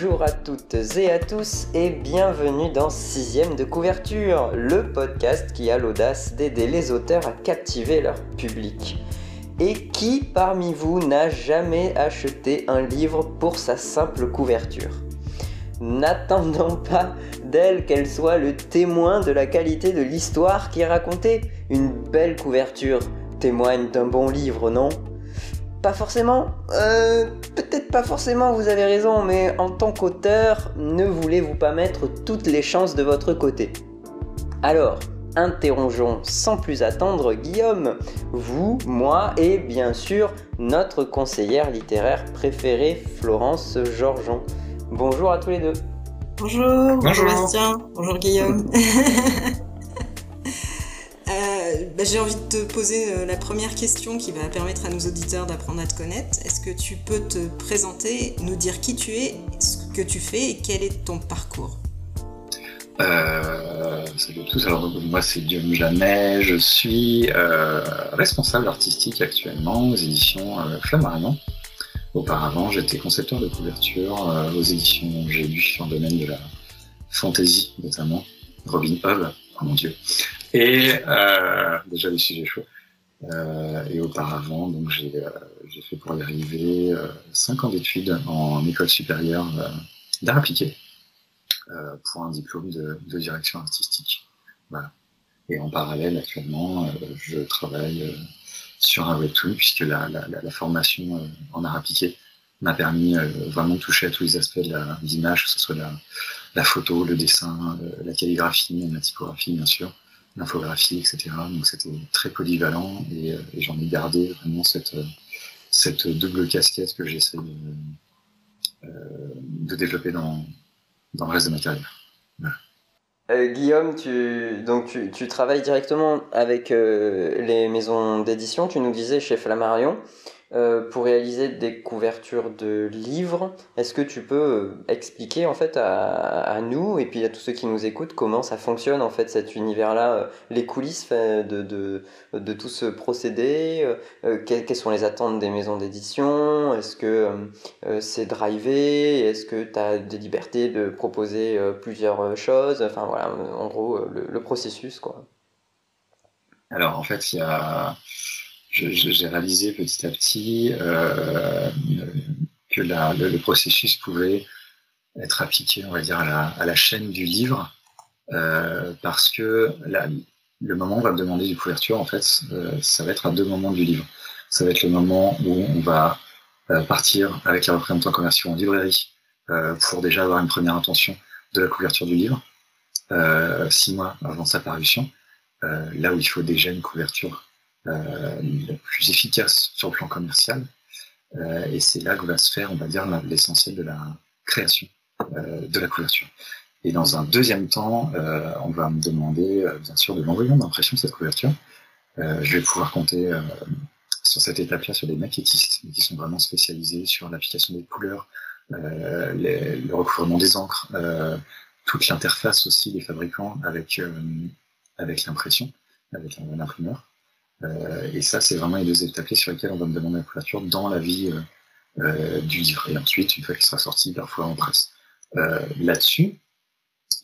Bonjour à toutes et à tous et bienvenue dans 6ème de couverture, le podcast qui a l'audace d'aider les auteurs à captiver leur public. Et qui parmi vous n'a jamais acheté un livre pour sa simple couverture ? N'attendons pas d'elle qu'elle soit le témoin de la qualité de l'histoire qui est racontée. Une belle couverture témoigne d'un bon livre, non ? Pas forcément, peut-être pas forcément, vous avez raison, mais en tant qu'auteur, ne voulez-vous pas mettre toutes les chances de votre côté ? Alors, interrogeons sans plus attendre Guillaume, vous, moi et bien sûr notre conseillère littéraire préférée, Florence Georgeon. Bonjour à tous les deux. Bonjour, bonjour Bastien, bonjour Guillaume. J'ai envie de te poser la première question qui va permettre à nos auditeurs d'apprendre à te connaître. Est-ce que tu peux te présenter, nous dire qui tu es, ce que tu fais et quel est ton parcours ? Salut à tous, alors moi c'est Guillaume Jamet, je suis responsable artistique actuellement aux éditions Flammarion. Auparavant j'étais concepteur de couverture aux éditions J'ai lu sur le domaine de la fantasy notamment, Robin Hobb, oh mon dieu, et déjà les sujets chauds. Et auparavant donc j'ai fait pour y arriver 5 ans d'études en école supérieure d'art appliqué. Pour un diplôme de direction artistique. Voilà. Et en parallèle, actuellement, je travaille sur un webtoon, puisque la formation en art appliqué m'a permis vraiment de toucher à tous les aspects de l'image, que ce soit la photo, le dessin, la calligraphie, la typographie, bien sûr, l'infographie, etc. Donc c'était très polyvalent et j'en ai gardé vraiment cette double casquette que j'essaie de développer dans le reste de ma carrière. Voilà. Guillaume, tu travailles directement avec les maisons d'édition, tu nous disais chez Flammarion, pour réaliser des couvertures de livres. Est-ce que tu peux expliquer en fait à nous et puis à tous ceux qui nous écoutent comment ça fonctionne en fait cet univers-là, les coulisses de tout ce procédé, quelles sont les attentes des maisons d'édition, est-ce que c'est drivé, est-ce que tu as des libertés de proposer plusieurs choses, enfin voilà, en gros le processus quoi. Alors en fait il y a... J'ai réalisé petit à petit que le processus pouvait être appliqué, on va dire, à la chaîne du livre, parce que le moment où on va demander une couverture, en fait, ça va être à 2 moments du livre. Ça va être le moment où on va partir avec les représentants commerciaux en librairie pour déjà avoir une première intention de la couverture du livre, 6 mois avant sa parution, là où il faut déjà une couverture la plus efficace sur le plan commercial, et c'est là que va se faire, on va dire, l'essentiel de la création de la couverture. Et dans un deuxième temps, on va me demander, bien sûr, de l'envoyer en impression de cette couverture. Je vais pouvoir compter sur cette étape-là sur des maquettistes qui sont vraiment spécialisés sur l'application des couleurs, le recouvrement des encres, toute l'interface aussi des fabricants avec l'impression, avec l'imprimeur. Et ça, c'est vraiment les 2 étapes sur lesquelles on va me demander la couverture dans la vie du livre. Et ensuite, une fois qu'il sera sorti, parfois en presse. Là-dessus,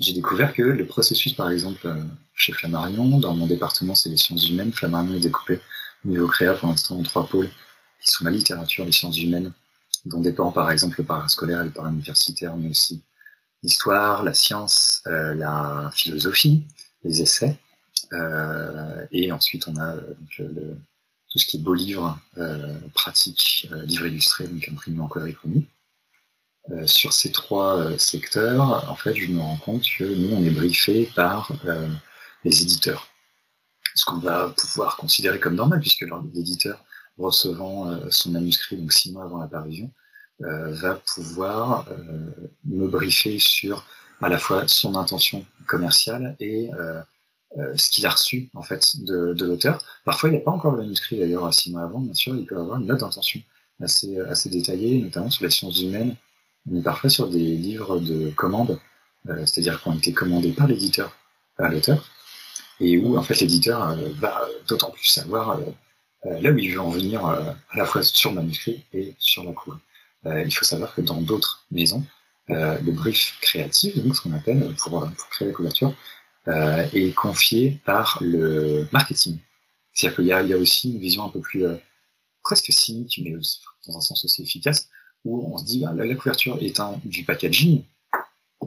j'ai découvert que le processus, par exemple, chez Flammarion, dans mon département, c'est les sciences humaines. Flammarion est découpé au niveau créa, pour l'instant, en 3 pôles, qui sont la littérature, les sciences humaines, dont dépend, par exemple, le parascolaire et le parauniversitaire, mais aussi l'histoire, la science, la philosophie, les essais. Et ensuite, on a donc, tout ce qui est beaux livres, pratiques, livres illustrés, donc imprimés en quadricromie. Sur ces 3 secteurs, en fait, je me rends compte que nous, on est briefé par les éditeurs. Ce qu'on va pouvoir considérer comme normal, puisque l'éditeur, recevant son manuscrit, donc 6 mois avant la parution, va pouvoir me briefer sur à la fois son intention commerciale et... ce qu'il a reçu en fait de l'auteur. Parfois, il n'y a pas encore le manuscrit d'ailleurs à 6 mois avant, bien sûr, il peut avoir une note d'intention assez détaillée, notamment sur les sciences humaines, mais parfois sur des livres de commande, c'est-à-dire qui ont été commandés par l'éditeur, par l'auteur, et où en fait l'éditeur va d'autant plus savoir là où il veut en venir à la fois sur le manuscrit et sur la couleur. Il faut savoir que dans d'autres maisons, de brief créatif, donc ce qu'on appelle, pour créer la couverture, est confié par le marketing. C'est-à-dire qu'il y a aussi une vision un peu plus presque cynique, mais dans un sens aussi efficace, où on se dit, bah, la couverture étant du packaging,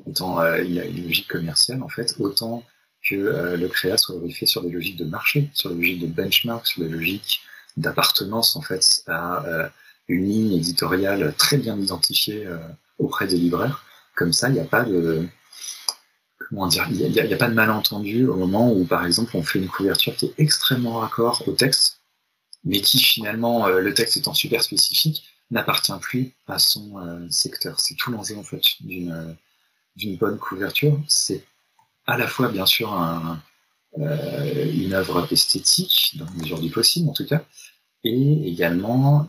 étant une logique commerciale, en fait, autant que le créa soit briefé sur des logiques de marché, sur des logiques de benchmark, sur des logiques d'appartenance, en fait, à une ligne éditoriale très bien identifiée auprès des libraires. Comme ça, il n'y a pas de... Comment dire, il n'y a pas de malentendu au moment où, par exemple, on fait une couverture qui est extrêmement raccord au texte, mais qui, finalement, le texte étant super spécifique, n'appartient plus à son secteur. C'est tout l'enjeu, en fait, d'une bonne couverture. C'est à la fois, bien sûr, une œuvre esthétique, dans la mesure du possible, en tout cas, et également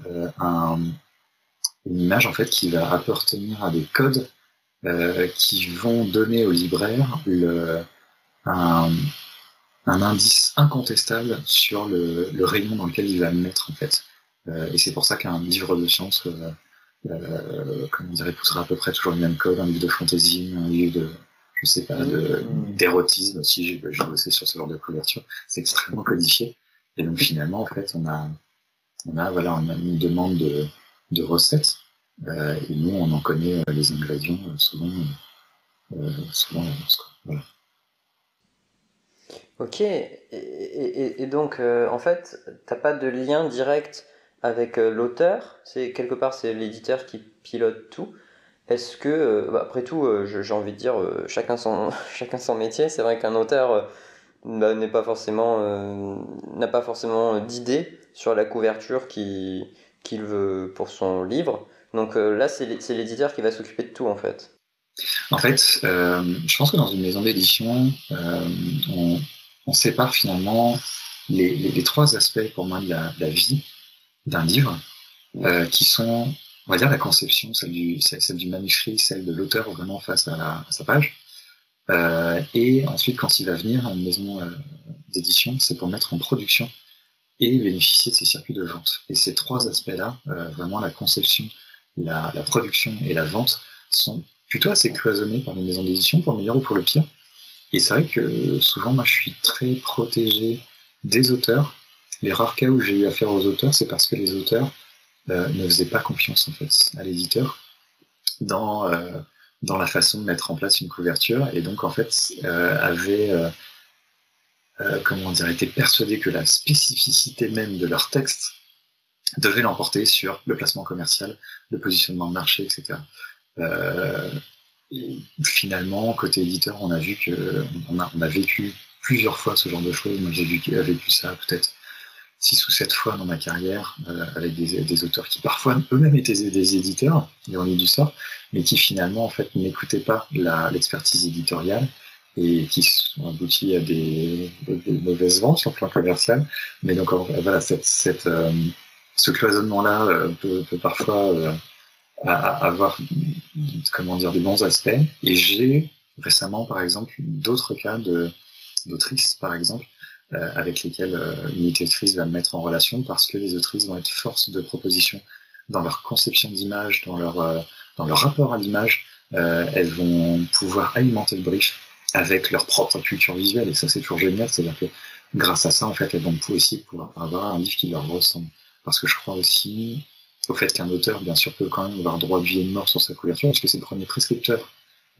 une image, en fait, qui va appartenir à des codes qui vont donner au libraire un indice incontestable sur le rayon dans lequel il va le mettre, en fait. Et c'est pour ça qu'un livre de science, comme on dirait, poussera à peu près toujours le même code, un livre de fantaisie, un livre de, je sais pas, d'érotisme aussi, j'ai bossé sur ce genre de couverture, c'est extrêmement codifié. Et donc finalement, en fait, on a une demande de recettes. Et nous, on en connaît les ingrédients selon l'annonce. Voilà. Ok, et donc en fait, t'as pas de lien direct avec l'auteur, quelque part c'est l'éditeur qui pilote tout. Est-ce que, après tout, j'ai envie de dire, chacun son métier, c'est vrai qu'un auteur n'a pas forcément d'idée sur la couverture qu'il veut pour son livre. Donc là, c'est l'éditeur qui va s'occuper de tout, en fait. En fait, je pense que dans une maison d'édition, on sépare finalement les trois aspects, pour moi, de la vie d'un livre, qui sont, on va dire, la conception, celle du manuscrit, celle de l'auteur vraiment face à sa page. Et ensuite, quand il va venir à une maison d'édition, c'est pour mettre en production et bénéficier de ces circuits de vente. Et ces trois aspects-là, vraiment la conception, la production et la vente sont plutôt assez cloisonnés par les maisons d'édition, pour le meilleur ou pour le pire. Et c'est vrai que souvent, moi, je suis très protégé des auteurs. Les rares cas où j'ai eu affaire aux auteurs, c'est parce que les auteurs ne faisaient pas confiance, en fait, à l'éditeur dans la façon de mettre en place une couverture. Et donc, en fait, étaient persuadés que la spécificité même de leur texte devait l'emporter sur le placement commercial, le positionnement de marché, etc. Et finalement, côté éditeur, on a vu que on a vécu plusieurs fois ce genre de choses. Moi, j'ai vécu ça peut-être 6 ou 7 fois dans ma carrière, avec des auteurs qui parfois eux-mêmes étaient des éditeurs, et on est du sort, mais qui finalement, en fait, n'écoutaient pas l'expertise éditoriale, et qui sont aboutis à des mauvaises ventes sur le plan commercial. Mais donc, voilà, ce cloisonnement-là peut parfois avoir, comment dire, des bons aspects. Et j'ai récemment, par exemple, d'autres cas d'autrices, par exemple, avec lesquelles une éditrice va me mettre en relation, parce que les autrices vont être force de proposition dans leur conception d'image, dans leur rapport à l'image. Elles vont pouvoir alimenter le brief avec leur propre culture visuelle, et ça, c'est toujours génial. C'est-à-dire que grâce à ça, en fait, elles vont aussi pouvoir avoir un livre qui leur ressemble. Parce que je crois aussi au fait qu'un auteur, bien sûr, peut quand même avoir droit de vie et de mort sur sa couverture, puisque c'est le premier prescripteur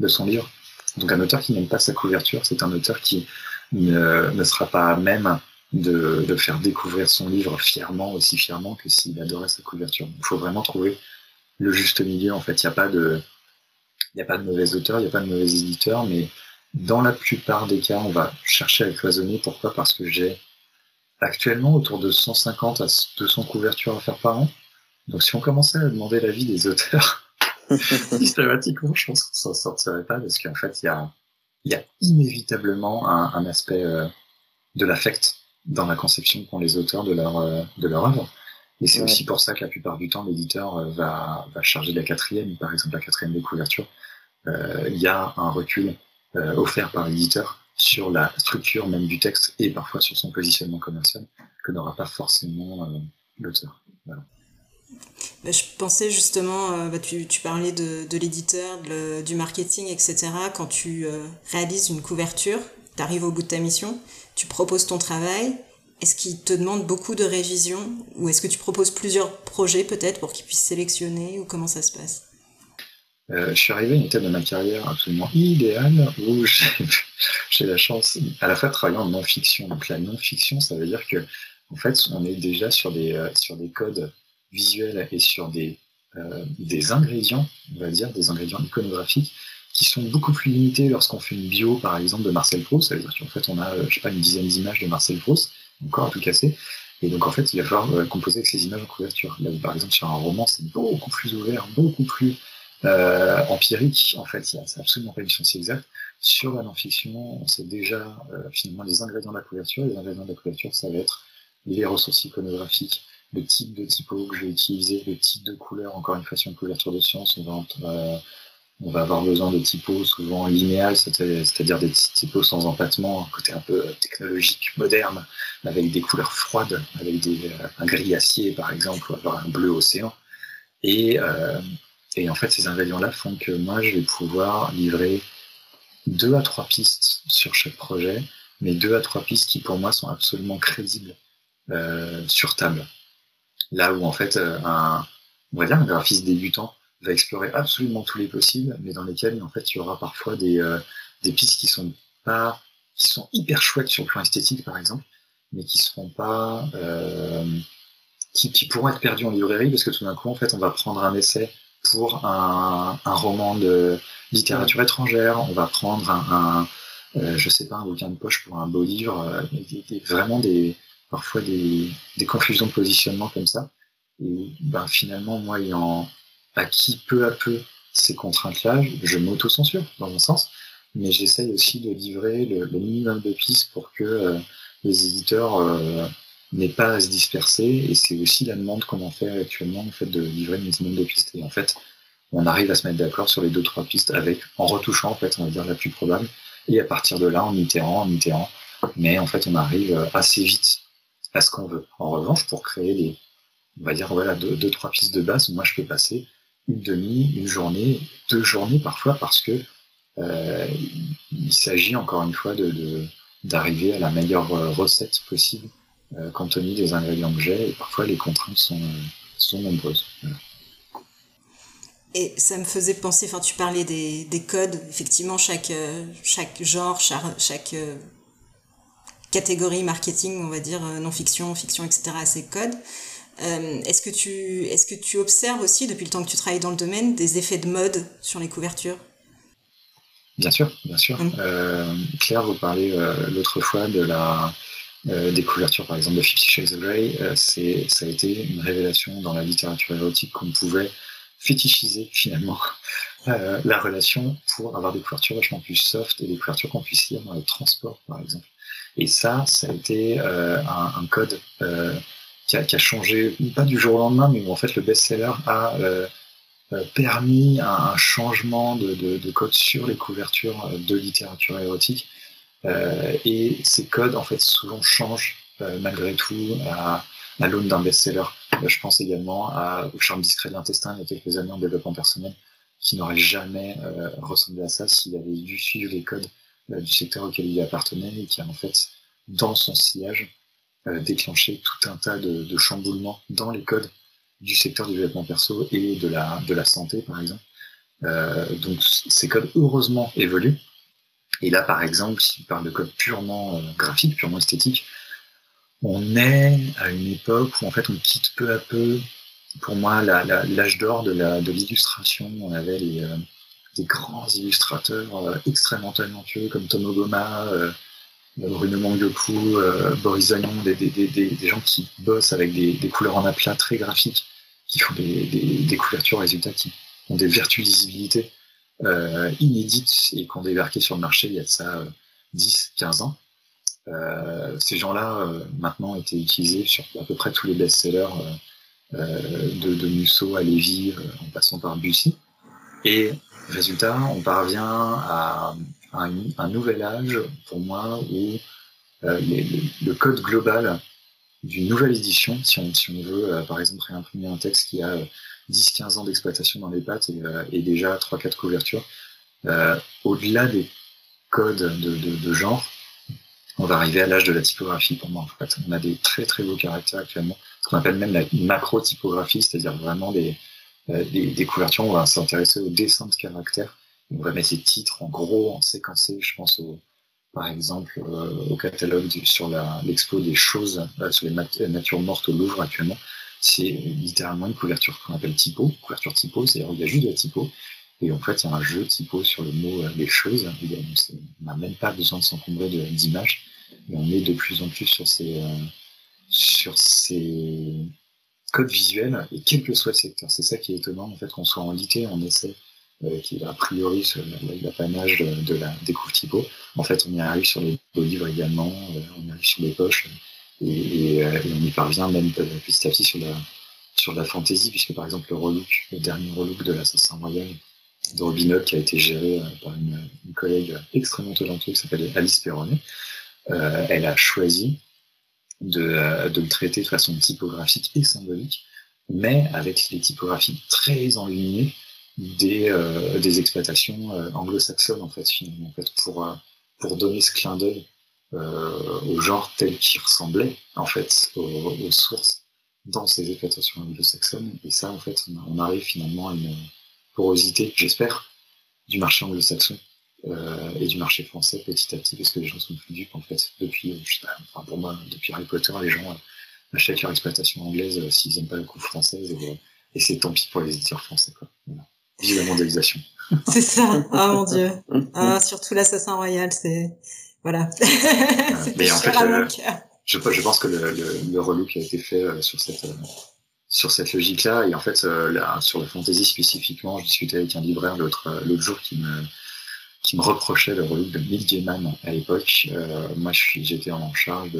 de son livre. Donc un auteur qui n'aime pas sa couverture, c'est un auteur qui ne sera pas à même de faire découvrir son livre fièrement, aussi fièrement que s'il adorait sa couverture. Il faut vraiment trouver le juste milieu, en fait. Il n'y a pas de mauvais auteur, il n'y a pas de mauvais éditeur, mais dans la plupart des cas, on va chercher à cloisonner. Pourquoi ? Parce que j'ai actuellement autour de 150 à 200 couvertures à faire par an. Donc si on commençait à demander l'avis des auteurs, systématiquement, je pense qu'on s'en sortirait pas, parce qu'en fait, il y a inévitablement un aspect de l'affect dans la conception qu'ont les auteurs de leur œuvre. Et c'est aussi pour ça que la plupart du temps, l'éditeur va charger de la quatrième, par exemple la quatrième de couverture. Il y a un recul offert par l'éditeur sur la structure même du texte, et parfois sur son positionnement commercial, que n'aura pas forcément l'auteur. Voilà. Je pensais justement, tu parlais de l'éditeur, du marketing, etc. Quand tu réalises une couverture, tu arrives au bout de ta mission, tu proposes ton travail. Est-ce qu'il te demande beaucoup de révision ou est-ce que tu proposes plusieurs projets peut-être pour qu'ils puissent sélectionner ou comment ça se passe ? Je suis arrivé à une étape de ma carrière absolument idéale où j'ai la chance, à la fois de travailler en non-fiction. Donc la non-fiction, ça veut dire que en fait, on est déjà sur des codes visuels et sur des ingrédients, on va dire, des ingrédients iconographiques qui sont beaucoup plus limités lorsqu'on fait une bio, par exemple, de Marcel Proust. Ça veut dire qu'en fait, on a, je sais pas, une dizaine d'images de Marcel Proust, encore à tout casser. Et donc, en fait, il va falloir composer avec ces images en couverture. Là, par exemple, sur un roman, c'est beaucoup plus ouvert, beaucoup plus empirique, en fait, c'est absolument pas une science exacte. Sur la non-fiction, on sait déjà finalement les ingrédients de la couverture. Les ingrédients de la couverture, ça va être les ressources iconographiques, le type de typo que je vais utiliser, le type de couleur, encore une fois, sur une couverture de science, on va avoir besoin de typos souvent linéales, c'est-à-dire des typos sans empattement, un côté un peu technologique, moderne, avec des couleurs froides, avec un gris acier, par exemple, ou avoir un bleu océan. Et en fait, ces ingrédients-là font que moi, je vais pouvoir livrer 2 à 3 pistes sur chaque projet, mais 2 à 3 pistes qui, pour moi, sont absolument crédibles sur table. Là où, en fait, on va dire un graphiste débutant va explorer absolument tous les possibles, mais dans lesquels, en fait, il y aura parfois des pistes qui sont hyper chouettes sur le plan esthétique, par exemple, mais qui seront pas... qui pourront être perdues en librairie, parce que tout d'un coup, en fait, on va prendre un essai pour un roman de littérature étrangère, on va prendre un bouquin de poche pour un beau livre, parfois des confusions de positionnement comme ça. Et ben, finalement, moi, ayant acquis peu à peu ces contraintes-là, je m'auto-censure, dans mon sens, mais j'essaye aussi de livrer le minimum de pistes pour que les éditeurs n'est pas à se disperser, et c'est aussi la demande qu'on en fait actuellement, en fait, de livrer une dizaine de pistes. Et en fait, on arrive à se mettre d'accord sur les 2-3 pistes en retouchant, en fait, on va dire, la plus probable, et à partir de là, en itérant, mais en fait, on arrive assez vite à ce qu'on veut. En revanche, pour créer on va dire, voilà, 2-3 pistes de base, moi, je peux passer une demi, une journée, 2 journées parfois, parce que il s'agit, encore une fois, d'arriver à la meilleure recette possible cantonner des ingrédients que j'ai, et parfois les contraintes sont nombreuses. Voilà. Et ça me faisait penser, enfin tu parlais des codes, effectivement chaque genre, chaque catégorie marketing, on va dire non-fiction, fiction, etc. a ses codes. Est-ce que tu observes aussi, depuis le temps que tu travailles dans le domaine, des effets de mode sur les couvertures ? Bien sûr. Mmh. Claire, vous parlez l'autre fois de des couvertures, par exemple, de 50 Shades of Grey, ça a été une révélation dans la littérature érotique qu'on pouvait fétichiser, finalement, la relation pour avoir des couvertures vachement plus soft et des couvertures qu'on puisse lire dans le transport, par exemple. Et ça a été un code qui a changé, pas du jour au lendemain, mais où, en fait, le best-seller a permis un changement de code sur les couvertures de littérature érotique. Et ces codes, en fait, souvent changent malgré tout à l'aune d'un best-seller. Je pense également au charme discret de l'intestin il y a quelques années en développement personnel, qui n'aurait jamais ressemblé à ça s'il avait dû suivre les codes du secteur auquel il appartenait, et qui a, en fait, dans son sillage, déclenché tout un tas de chamboulements dans les codes du secteur du développement perso et de la santé, par exemple. Donc ces codes, heureusement, évoluent. Et là, par exemple, si on parle de code purement graphique, purement esthétique, on est à une époque où, en fait, on quitte peu à peu, pour moi, l'âge d'or de l'illustration. On avait des grands illustrateurs extrêmement talentueux comme Tom Ogoma, Bruno Mangiopu, Boris Zanon, des gens qui bossent avec des couleurs en aplat très graphiques, qui font des couvertures résultats qui ont des vertus de lisibilité inédites et qu'on débarquait sur le marché il y a de ça 10-15 ans. Ces gens-là, maintenant, étaient utilisés sur à peu près tous les best-sellers de Musso à Lévis, en passant par Bussy. Et résultat, on parvient à un nouvel âge, pour moi, où le code global d'une nouvelle édition, si on veut, par exemple, réimprimer un texte qui a 10-15 ans d'exploitation dans les pattes et déjà 3-4 couvertures. Au-delà des codes de genre, on va arriver à l'âge de la typographie pour moi. En fait, on a des très très beaux caractères actuellement, ce qu'on appelle même la macro-typographie, c'est-à-dire vraiment des couvertures où on va s'intéresser au dessin de caractères. On va mettre les titres en gros, en séquencé. Je pense par exemple au catalogue sur l'expo des choses, sur les natures mortes au Louvre actuellement. C'est littéralement une couverture qu'on appelle typo, couverture typo, c'est-à-dire il y a juste de la typo. Et en fait, il y a un jeu typo sur le mot des choses. On n'a même pas besoin de s'encombrer d'images. Et on est de plus en plus sur ces codes visuels, et quel que soit le secteur. C'est ça qui est étonnant, en fait, qu'on soit en litté, en essai, qui est a priori l'apanage de la découpe typo. En fait, on y arrive sur les beaux livres également, on arrive sur les poches, et on y parvient même petit à petit sur la fantaisie, puisque par exemple le dernier relook de l'Assassin Royal de Robin Hobb, qui a été géré par une collègue extrêmement talentueuse qui s'appelle Alice Perronnet, elle a choisi de le traiter de façon typographique et symbolique, mais avec les typographies très enlignées des exploitations anglo-saxonnes, en fait, finalement, en fait, pour donner ce clin d'œil au genre tel qu'il ressemblait, en fait, aux sources dans ces exploitations anglo-saxonnes. Et ça, en fait, on arrive finalement à une porosité, j'espère, du marché anglo-saxon et du marché français petit à petit, parce que les gens sont plus dupes, en fait. Depuis, je sais pas, enfin, pour moi, depuis Harry Potter, les gens achètent leur exploitation anglaise s'ils n'aiment pas la coupe française, et c'est tant pis pour les éditeurs français, quoi. Voilà. Vive la mondialisation. C'est ça. Ah, mon Dieu. Ah, surtout l'Assassin Royal, c'est... Voilà. Mais en fait, je pense que le relook a été fait sur cette logique-là. Et en fait, sur la fantaisie spécifiquement, je discutais avec un libraire l'autre jour qui me reprochait le relook de Neil Gaiman à l'époque. Moi, j'étais en charge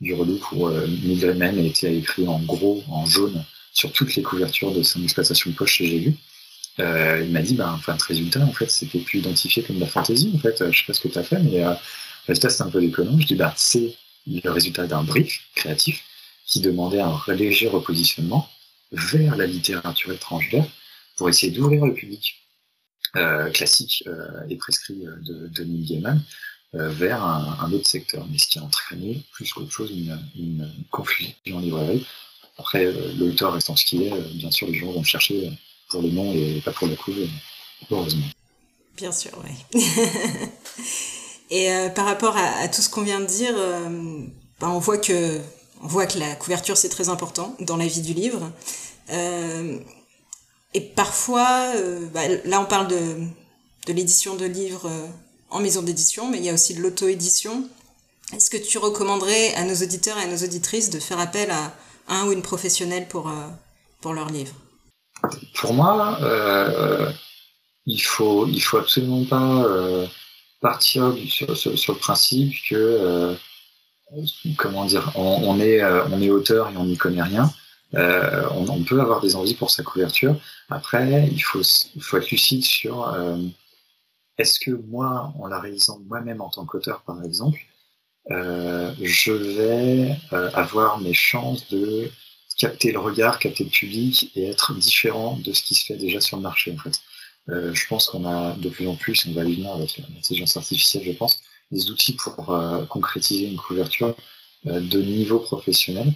du relook où Neil Gaiman était écrit en gros, en jaune, sur toutes les couvertures de son exploitation de poche chez J'ai lu. Il m'a dit, résultat, en fait, c'était plus identifié comme de la fantaisie, en fait, je sais pas ce que tu as fait, mais résultat, c'est un peu déconnant. Je dis, c'est le résultat d'un brief créatif qui demandait un léger repositionnement vers la littérature étrangère pour essayer d'ouvrir le public classique et prescrit de Neil Gaiman vers un autre secteur, mais ce qui a entraîné plus qu'autre chose une confusion en librairie. Après, l'auteur restant ce qu'il est, bien sûr, les gens vont chercher pour le nom et pas pour la couve, heureusement. Bien sûr, oui. Et par rapport à tout ce qu'on vient de dire, on voit que la couverture, c'est très important dans la vie du livre. Et parfois, là, on parle de l'édition de livres en maison d'édition, mais il y a aussi de l'auto-édition. Est-ce que tu recommanderais à nos auditeurs et à nos auditrices de faire appel à un ou une professionnelle pour leur livre? Pour moi, il faut absolument pas partir sur le principe que on est auteur et on n'y connaît rien. On peut avoir des envies pour sa couverture. Après, il faut être lucide sur est-ce que moi, en la réalisant moi-même en tant qu'auteur, par exemple, je vais avoir mes chances de capter le regard, capter le public et être différent de ce qui se fait déjà sur le marché, en fait. Je pense qu'on a de plus en plus, on va venir avec l'intelligence artificielle, je pense, des outils pour concrétiser une couverture de niveau professionnel.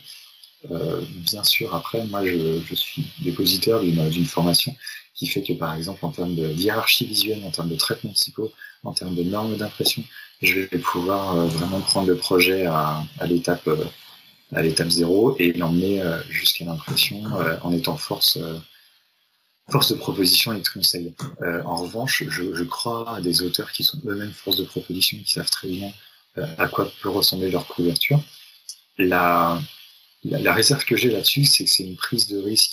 Bien sûr, après, moi, je suis dépositaire d'une formation qui fait que, par exemple, en termes de hiérarchie visuelle, en termes de traitement typo, en termes de normes d'impression, je vais pouvoir vraiment prendre le projet à l'étape zéro et l'emmener jusqu'à l'impression en étant force de proposition et de conseil. En revanche, je crois à des auteurs qui sont eux-mêmes force de proposition, qui savent très bien à quoi peut ressembler leur couverture. La réserve que j'ai là-dessus, c'est que c'est une prise de risque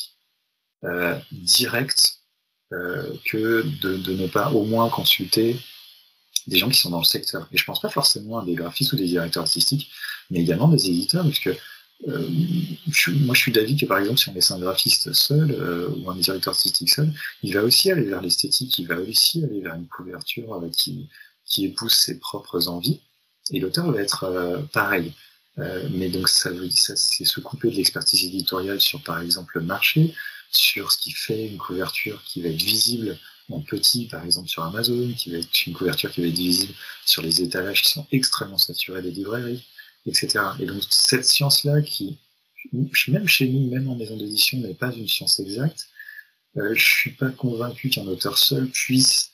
directe que de ne pas au moins consulter des gens qui sont dans le secteur. Et je pense pas forcément à des graphistes ou des directeurs artistiques, mais également des éditeurs, parce que moi je suis d'avis que, par exemple, si on laisse un graphiste seul ou un directeur artistique seul, il va aussi aller vers l'esthétique, il va aussi aller vers une couverture qui épouse ses propres envies, et l'auteur va être pareil. Mais donc ça, c'est se couper de l'expertise éditoriale sur, par exemple, le marché, sur ce qui fait une couverture qui va être visible en petit, par exemple sur Amazon, qui va être une couverture qui va être visible sur les étalages qui sont extrêmement saturés des librairies, etc. Et donc cette science-là qui, même chez nous, même en maison d'édition, n'est pas une science exacte, je ne suis pas convaincu qu'un auteur seul puisse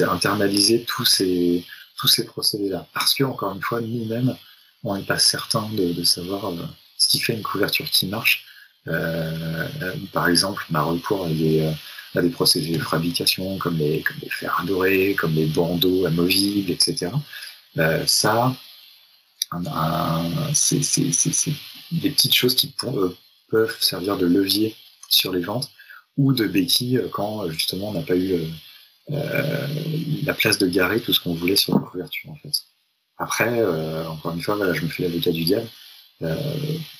internaliser tous ces procédés-là. Parce que, encore une fois, nous-mêmes, on n'est pas certain de savoir ce qui fait une couverture qui marche. Par exemple, on a recours à des procédés de fabrication comme les fers à dorer, comme les bandeaux amovibles, etc. C'est des petites choses qui peuvent servir de levier sur les ventes ou de béquilles quand justement on n'a pas eu la place de garer tout ce qu'on voulait sur la couverture en fait. Après, encore une fois, voilà, je me fais l'avocat du diable,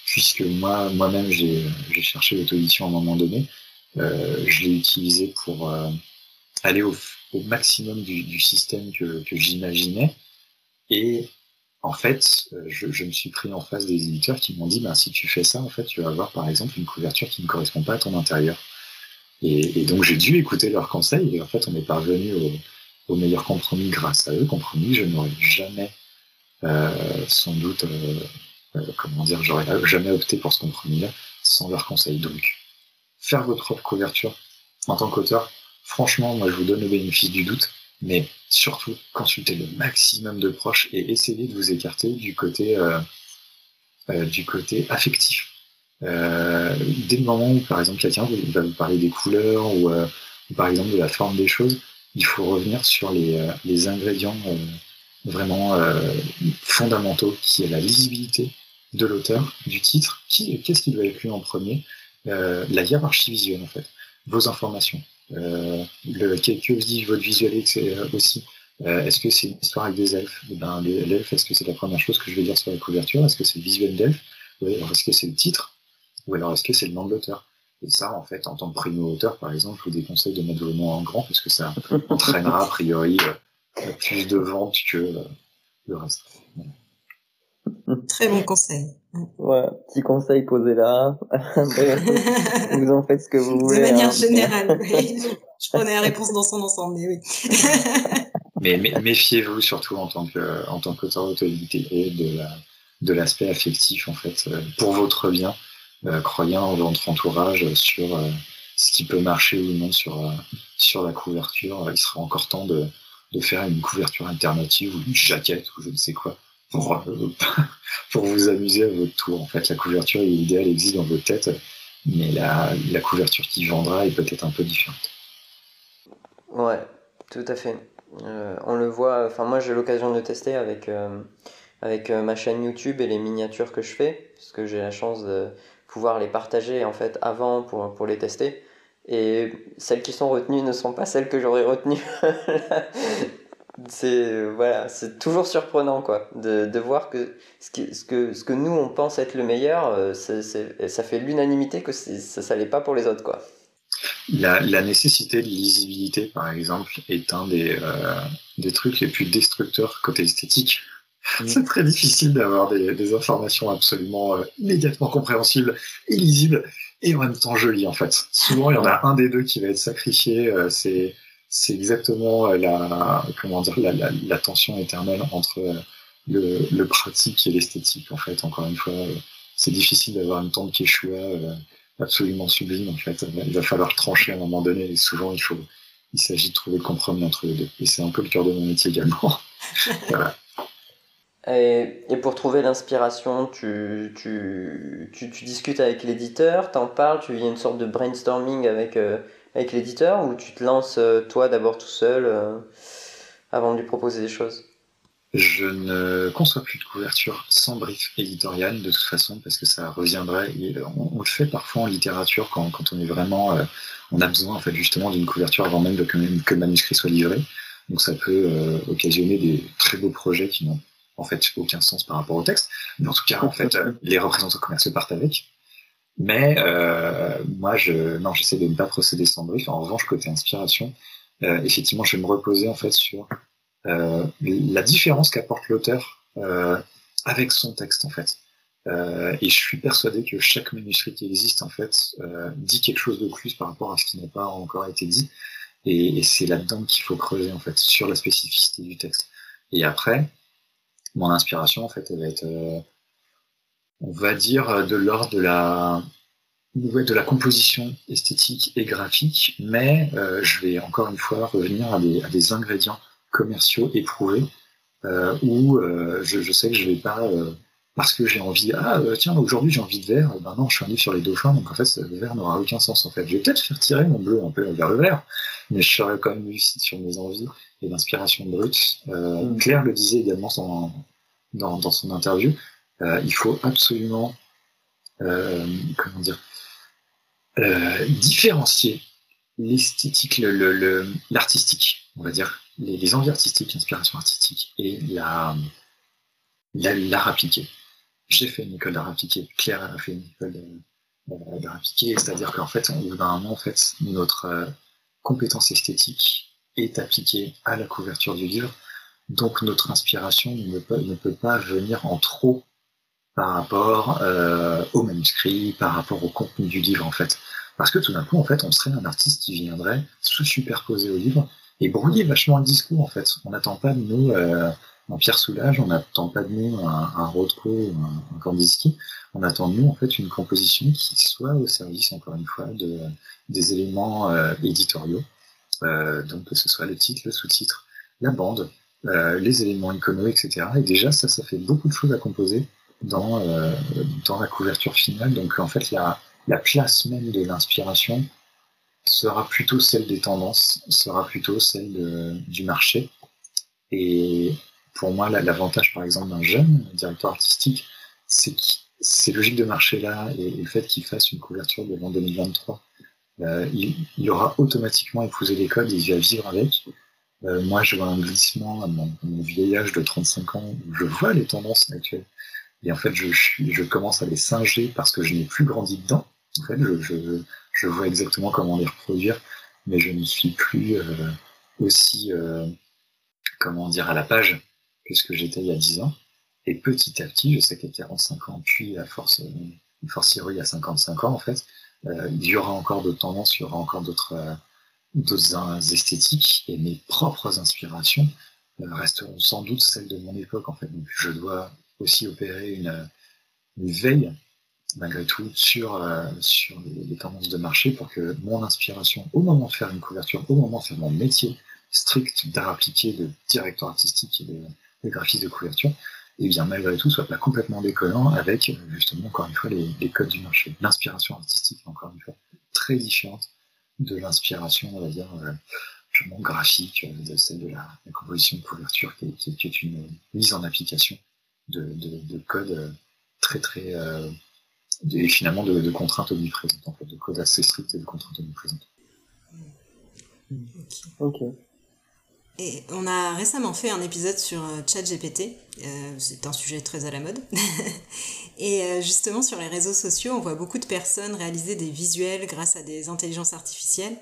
puisque moi-même j'ai cherché l'auto-édition à un moment donné, je l'ai utilisé pour aller au maximum du système que j'imaginais, et en fait, je me suis pris en face des éditeurs qui m'ont dit « si tu fais ça, en fait, tu vas avoir par exemple une couverture qui ne correspond pas à ton intérieur. » Et donc j'ai dû écouter leurs conseils, et en fait on est parvenu au meilleur compromis grâce à eux, compromis que je n'aurais jamais, sans doute, j'aurais jamais opté pour ce compromis-là sans leurs conseils. Donc, faire votre propre couverture en tant qu'auteur, franchement, moi je vous donne le bénéfice du doute, mais surtout, consultez le maximum de proches et essayez de vous écarter du côté affectif. Dès le moment où, par exemple, quelqu'un va vous parler des couleurs ou par exemple de la forme des choses, il faut revenir sur les ingrédients vraiment fondamentaux, qui est la lisibilité de l'auteur, du titre, qu'est-ce qui doit être lu en premier, la hiérarchie visuelle en fait, vos informations. Que dit votre visuel aussi, est-ce que c'est une histoire avec des elfes? L'elfe, est-ce que c'est la première chose que je vais dire sur la couverture? Est-ce que c'est le visuel d'elfe? Ou alors est-ce que c'est le titre? Ou alors est-ce que c'est le nom de l'auteur? Et ça, en fait, en tant que primo-auteur, par exemple, je vous déconseille de mettre vos noms en grand, parce que ça entraînera a priori plus de ventes que le reste. Voilà. Très bon conseil. Ouais, petit conseil, posez là. Vous en faites ce que vous voulez. De manière générale, oui. Je prenais la réponse dans son ensemble, mais oui. mais méfiez-vous surtout en tant qu'auteur d'autorité et de l'aspect affectif, en fait, pour votre bien, croyant dans votre entourage sur ce qui peut marcher ou non sur la couverture. Il sera encore temps de faire une couverture alternative ou une jaquette ou je ne sais quoi. Pour vous amuser à votre tour. En fait, la couverture idéale existe dans votre tête, mais la couverture qui vendra est peut-être un peu différente. Ouais, tout à fait. On le voit, enfin moi j'ai l'occasion de tester avec ma chaîne YouTube et les miniatures que je fais, parce que j'ai la chance de pouvoir les partager en fait avant pour les tester. Et celles qui sont retenues ne sont pas celles que j'aurais retenues. C'est toujours surprenant quoi, de voir que ce que nous on pense être le meilleur, ça fait l'unanimité que ça l'est pas pour les autres quoi. La nécessité de lisibilité par exemple est un des trucs les plus destructeurs côté esthétique. C'est très difficile d'avoir des informations absolument immédiatement compréhensibles et lisibles et en même temps jolies en fait. Souvent il y en a un des deux qui va être sacrifié, c'est exactement la tension éternelle entre le pratique et l'esthétique. En fait, encore une fois, c'est difficile d'avoir une tente Quechua absolument sublime. En fait, il va falloir trancher à un moment donné. Et souvent, il s'agit de trouver le compromis entre les deux. Et c'est un peu le cœur de mon métier également. Voilà. Et pour trouver l'inspiration, tu discutes avec l'éditeur, t'en parles, il y a une sorte de brainstorming avec l'éditeur, ou tu te lances toi d'abord tout seul avant de lui proposer des choses? Je ne conçois plus de couverture sans brief éditorial de toute façon, parce que ça reviendrait. On le fait parfois en littérature quand on est vraiment, on a besoin en fait justement d'une couverture avant même que le manuscrit soit livré. Donc ça peut occasionner des très beaux projets qui n'ont en fait aucun sens par rapport au texte. Mais en tout cas en fait les représentants commerciaux partent avec. Mais moi, j'essaie de ne pas procéder sans brief. En revanche, côté inspiration, effectivement, je vais me reposer en fait sur la différence qu'apporte l'auteur avec son texte en fait. Et je suis persuadé que chaque manuscrit qui existe, en fait, dit quelque chose de plus par rapport à ce qui n'a pas encore été dit. Et c'est là-dedans qu'il faut creuser, en fait, sur la spécificité du texte. Et après, mon inspiration, en fait, elle va être, on va dire, de l'ordre de la composition esthétique et graphique, mais je vais encore une fois revenir à des ingrédients commerciaux éprouvés, où je sais que je vais pas, parce que j'ai envie, tiens, aujourd'hui j'ai envie de vert, ben non, je suis un livre sur les dauphins, donc en fait le vert n'aura aucun sens en fait. Je vais peut-être faire tirer mon bleu un peu vers le vert, mais je serai quand même lucide sur mes envies et l'inspiration brute. Claire le disait également dans son interview, il faut absolument différencier l'esthétique, l'artistique, on va dire, les envies artistiques, l'inspiration artistique et l'art appliqué. J'ai fait une école d'art appliqué, Claire a fait une école d'art appliqué, c'est-à-dire qu'en fait, au bout d'un moment, en fait, notre compétence esthétique est appliquée à la couverture du livre, donc notre inspiration ne peut pas venir en trop par rapport au manuscrit, par rapport au contenu du livre en fait. Parce que tout d'un coup, en fait, on serait un artiste qui viendrait se superposer au livre et brouiller vachement le discours en fait. On n'attend pas de nous un Pierre Soulages, on n'attend pas de nous un Rothko ou un Kandinsky, on attend de nous en fait une composition qui soit au service, encore une fois, des éléments éditoriaux, donc que ce soit le titre, le sous-titre, la bande, les éléments iconos, etc. Et déjà, ça fait beaucoup de choses à composer dans la couverture finale. Donc en fait la place même de l'inspiration sera plutôt celle des tendances, sera plutôt celle du marché. Et pour moi l'avantage par exemple d'un jeune directeur artistique, c'est que ces logiques de marché là et le fait qu'il fasse une couverture de l'an 2023, il aura automatiquement épousé les codes et il va vivre avec. Moi je vois un glissement à mon vieil âge de 35 ans où je vois les tendances actuelles. Et en fait, je commence à les singer parce que je n'ai plus grandi dedans. En fait, je vois exactement comment les reproduire, mais je ne suis plus aussi, à la page que ce que j'étais il y a 10 ans. Et petit à petit, je sais qu'à 45 ans, puis à force il y a 55 ans, en fait, il y aura encore d'autres tendances, il y aura encore d'autres esthétiques, et mes propres inspirations resteront sans doute celles de mon époque, en fait. Donc, je dois aussi opérer une veille malgré tout sur les tendances de marché pour que mon inspiration au moment de faire une couverture, au moment de faire mon métier strict d'art appliqué, de directeur artistique et de graphiste de couverture, et bien malgré tout soit pas complètement décollant avec justement encore une fois les codes du marché. L'inspiration artistique encore une fois très différente de l'inspiration, on va dire, purement graphique, de celle de la composition de couverture qui est une mise en application de codes très très et finalement de contraintes omniprésentes, en fait, de codes assez stricts et de contraintes omniprésentes. Okay. Et on a récemment fait un épisode sur ChatGPT, c'est un sujet très à la mode, et justement sur les réseaux sociaux on voit beaucoup de personnes réaliser des visuels grâce à des intelligences artificielles.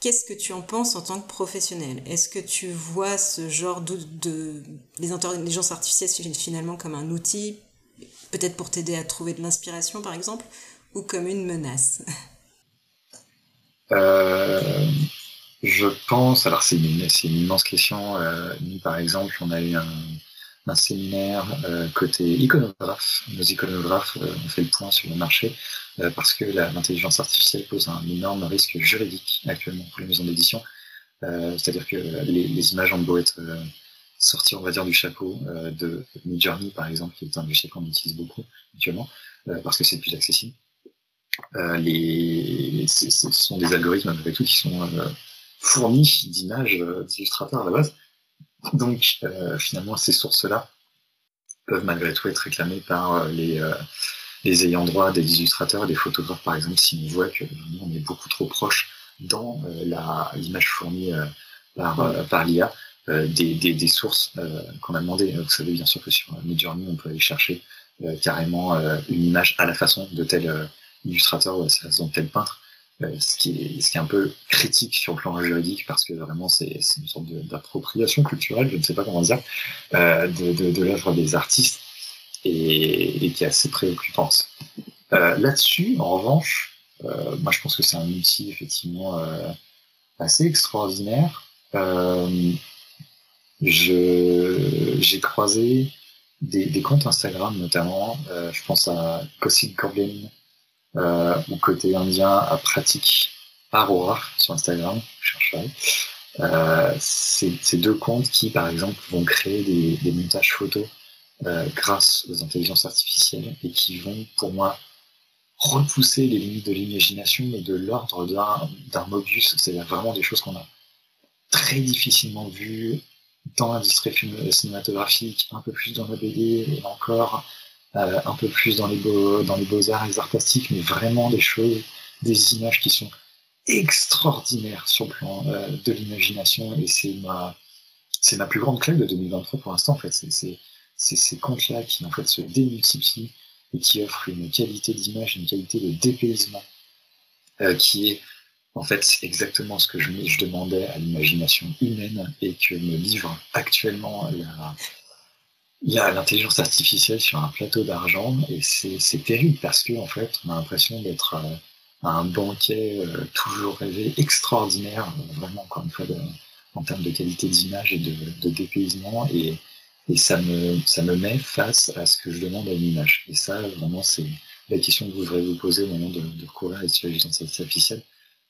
Qu'est-ce que tu en penses en tant que professionnel? Est-ce que tu vois ce genre des intelligences artificielles finalement comme un outil, peut-être pour t'aider à trouver de l'inspiration par exemple, ou comme une menace? Je pense, alors c'est une immense question. Nous par exemple, on a eu un séminaire côté iconographe. Nos iconographes ont fait le point sur le marché parce que l'intelligence artificielle pose un énorme risque juridique actuellement pour les maisons d'édition. C'est-à-dire que les images ont beau être sorties, on va dire, du chapeau de Midjourney, par exemple, qui est un logiciel qu'on utilise beaucoup actuellement parce que c'est le plus accessible. Ce sont des algorithmes avec tout qui sont fournis d'images d'illustrateurs à la base. Donc, finalement, ces sources-là peuvent malgré tout être réclamées par les ayants droit des illustrateurs, des photographes, par exemple, si on voit que on est beaucoup trop proche dans l'image fournie par l'IA des sources qu'on a demandées. Vous savez bien sûr que sur Midjourney, on peut aller chercher carrément une image à la façon de tel illustrateur ou à la façon de tel peintre. Ce qui est un peu critique sur le plan juridique parce que vraiment c'est une sorte d'appropriation culturelle, je ne sais pas comment dire, de l'œuvre des artistes et qui est assez préoccupante. Là-dessus, en revanche, moi je pense que c'est un outil effectivement assez extraordinaire. J'ai croisé des comptes Instagram notamment, je pense à Gossip Goblin ou Côté Indien, à Pratique Aurora sur Instagram, je chercherai. Ces deux comptes qui, par exemple, vont créer des montages photos grâce aux intelligences artificielles et qui vont, pour moi, repousser les limites de l'imagination mais de l'ordre d'un modus, c'est-à-dire vraiment des choses qu'on a très difficilement vues dans l'industrie cinématographique, un peu plus dans la BD, et encore un peu plus dans les beaux-arts et les arts plastiques, mais vraiment des choses, des images qui sont extraordinaires sur le plan de l'imagination, et c'est ma plus grande claque de 2023 pour l'instant, en fait. C'est ces comptes-là qui en fait se démultiplient et qui offrent une qualité d'image, une qualité de dépaysement qui est en fait exactement ce que je demandais à l'imagination humaine et que me livre actuellement l'intelligence artificielle sur un plateau d'argent. Et c'est terrible parce que en fait on a l'impression d'être à un banquet toujours rêvé, extraordinaire, vraiment encore une fois en termes de qualité d'image et de dépaysement. Et ça me met face à ce que je demande à une image. Et ça, vraiment, c'est la question que vous devrez vous poser au moment de recourir à l'intelligence artificielle.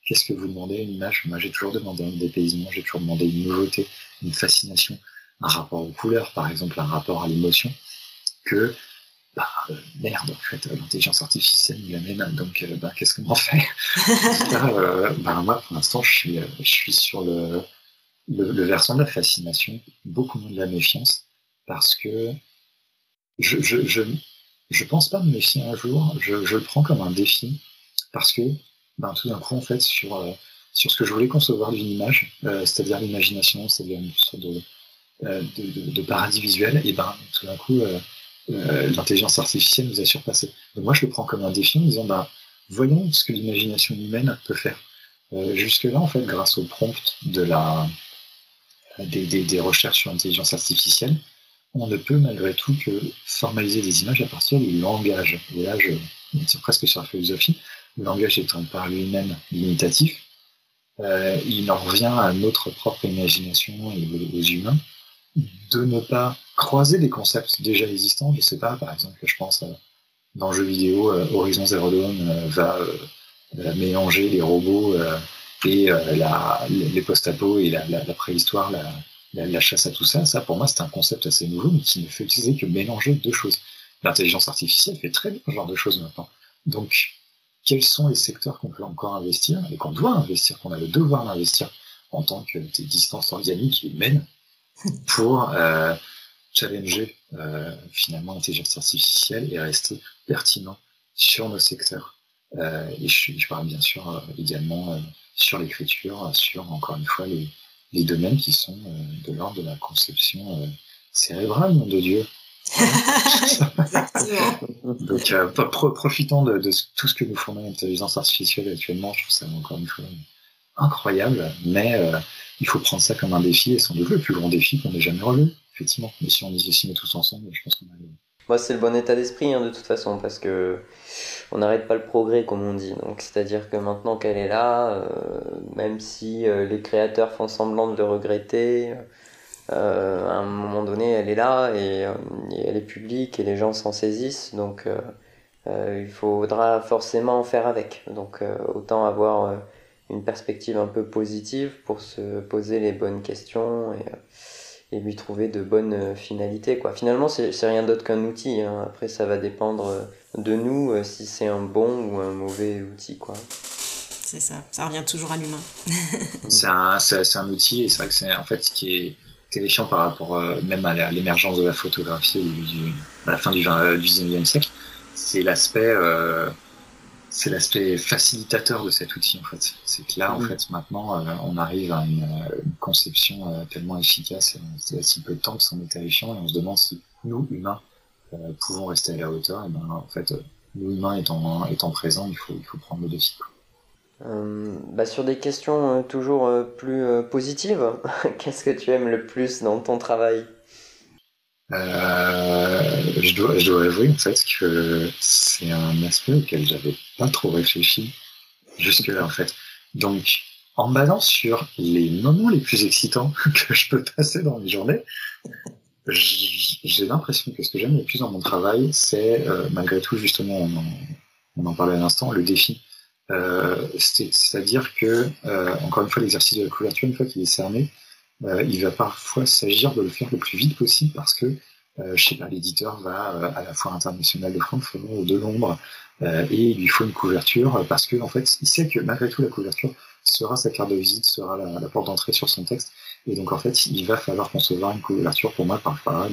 Qu'est-ce que vous demandez à une image? Moi, j'ai toujours demandé un dépaysement, j'ai toujours demandé une nouveauté, une fascination, un rapport aux couleurs, par exemple, un rapport à l'émotion, que, merde, en fait, l'intelligence artificielle nous l'amène, donc, qu'est-ce qu'on en fait? Moi, pour l'instant, je suis sur le versant de la fascination, beaucoup moins de la méfiance, parce que je pense pas me méfier un jour, je le prends comme un défi, parce que tout d'un coup, en fait, sur ce que je voulais concevoir d'une image, c'est-à-dire l'imagination, c'est-à-dire une sorte de paradis visuel, et tout d'un coup, l'intelligence artificielle nous a surpassés. Donc moi, je le prends comme un défi en disant, voyons ce que l'imagination humaine peut faire. Jusque-là, en fait, grâce au prompt des recherches sur l'intelligence artificielle, on ne peut malgré tout que formaliser des images à partir du langage. Et là, je m'étire presque sur la philosophie. Le langage étant par lui-même limitatif, il en revient à notre propre imagination et aux humains de ne pas croiser des concepts déjà existants. Je ne sais pas, par exemple, je pense dans le jeu vidéo, Horizon Zero Dawn va mélanger les robots et les post-apos et la préhistoire, la chasse à tout ça. Ça, pour moi, c'est un concept assez nouveau, mais qui ne fait utiliser que mélanger deux choses. L'intelligence artificielle fait très bien ce genre de choses maintenant. Donc, quels sont les secteurs qu'on peut encore investir et qu'on doit investir, qu'on a le devoir d'investir en tant que distance organique et humaine pour challenger finalement l'intelligence artificielle et rester pertinent sur nos secteurs. Et je parle bien sûr également sur l'écriture, sur encore une fois les domaines qui sont de l'ordre de la conception cérébrale, nom de Dieu. Donc, profitant de tout ce que nous fournit l'intelligence artificielle actuellement, je trouve ça encore une fois incroyable, mais il faut prendre ça comme un défi, et sans doute le plus grand défi qu'on ait jamais relevé, effectivement. Mais si on y se met tous ensemble, je pense qu'on a... Moi, c'est le bon état d'esprit, de toute façon, parce que on n'arrête pas le progrès, comme on dit. Donc, c'est-à-dire que maintenant qu'elle est là, même si les créateurs font semblant de le regretter, à un moment donné, elle est là et elle est publique et les gens s'en saisissent. Donc, il faudra forcément en faire avec. Donc, autant avoir une perspective un peu positive pour se poser les bonnes questions et lui trouver de bonnes finalités, quoi. Finalement, c'est rien d'autre qu'un outil, hein. Après, ça va dépendre de nous si c'est un bon ou un mauvais outil, quoi. C'est ça, ça revient toujours à l'humain. c'est un outil, et c'est vrai que c'est en fait ce qui est terrifiant par rapport même à l'émergence de la photographie à la fin du 19e siècle, c'est l'aspect facilitateur de cet outil, en fait. C'est que là, en fait, maintenant, on arrive à une conception tellement efficace, et à si peu de temps que c'en est terrifiant, et on se demande si nous, humains, pouvons rester à la hauteur. Et en fait, nous, humains, étant présents, il faut prendre le défi. Sur des questions toujours plus positives, qu'est-ce que tu aimes le plus dans ton travail ? Je dois avouer en fait que c'est un aspect auquel j'avais pas trop réfléchi jusque-là en fait. Donc, en basant sur les moments les plus excitants que je peux passer dans mes journées, j'ai l'impression que ce que j'aime le plus dans mon travail, c'est malgré tout, justement, on en parlait à l'instant, le défi. C'est-à-dire que, encore une fois, l'exercice de la couverture, une fois qu'il est cerné, il va parfois s'agir de le faire le plus vite possible parce que, je sais pas, l'éditeur va à la Foire internationale de Francfort ou de Londres et il lui faut une couverture parce que, en fait, il sait que malgré tout, la couverture sera sa carte de visite, sera la porte d'entrée sur son texte. Et donc, en fait, il va falloir concevoir une couverture pour moi parfois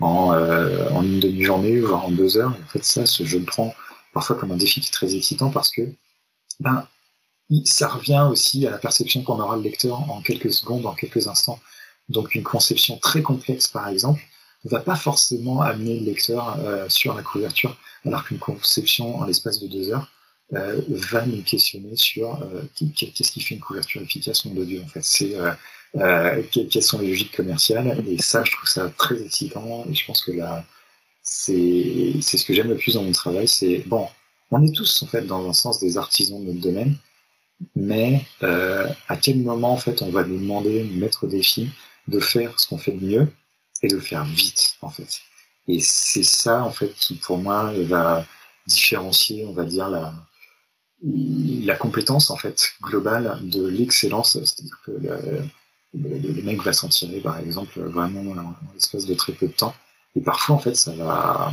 en une demi-journée, voire en 2 heures. Et en fait, ça, je le prends parfois comme un défi qui est très excitant parce que, ben, ça revient aussi à la perception qu'on aura le lecteur en quelques secondes, en quelques instants. Donc une conception très complexe, par exemple, ne va pas forcément amener le lecteur sur la couverture, alors qu'une conception en l'espace de 2 heures va nous questionner sur qu'est-ce qui fait une couverture efficace, mon Dieu, en fait. C'est quelles sont les logiques commerciales, et ça, je trouve ça très excitant, et je pense que là, c'est ce que j'aime le plus dans mon travail, c'est, bon, on est tous, en fait, dans un sens des artisans de notre domaine, mais à quel moment en fait on va nous demander, nous mettre au défi de faire ce qu'on fait de mieux et de le faire vite en fait. Et c'est ça en fait qui pour moi va différencier, on va dire, la compétence en fait globale de l'excellence, c'est-à-dire que le mec va s'en tirer par exemple vraiment en l'espace de très peu de temps. Et parfois en fait ça va,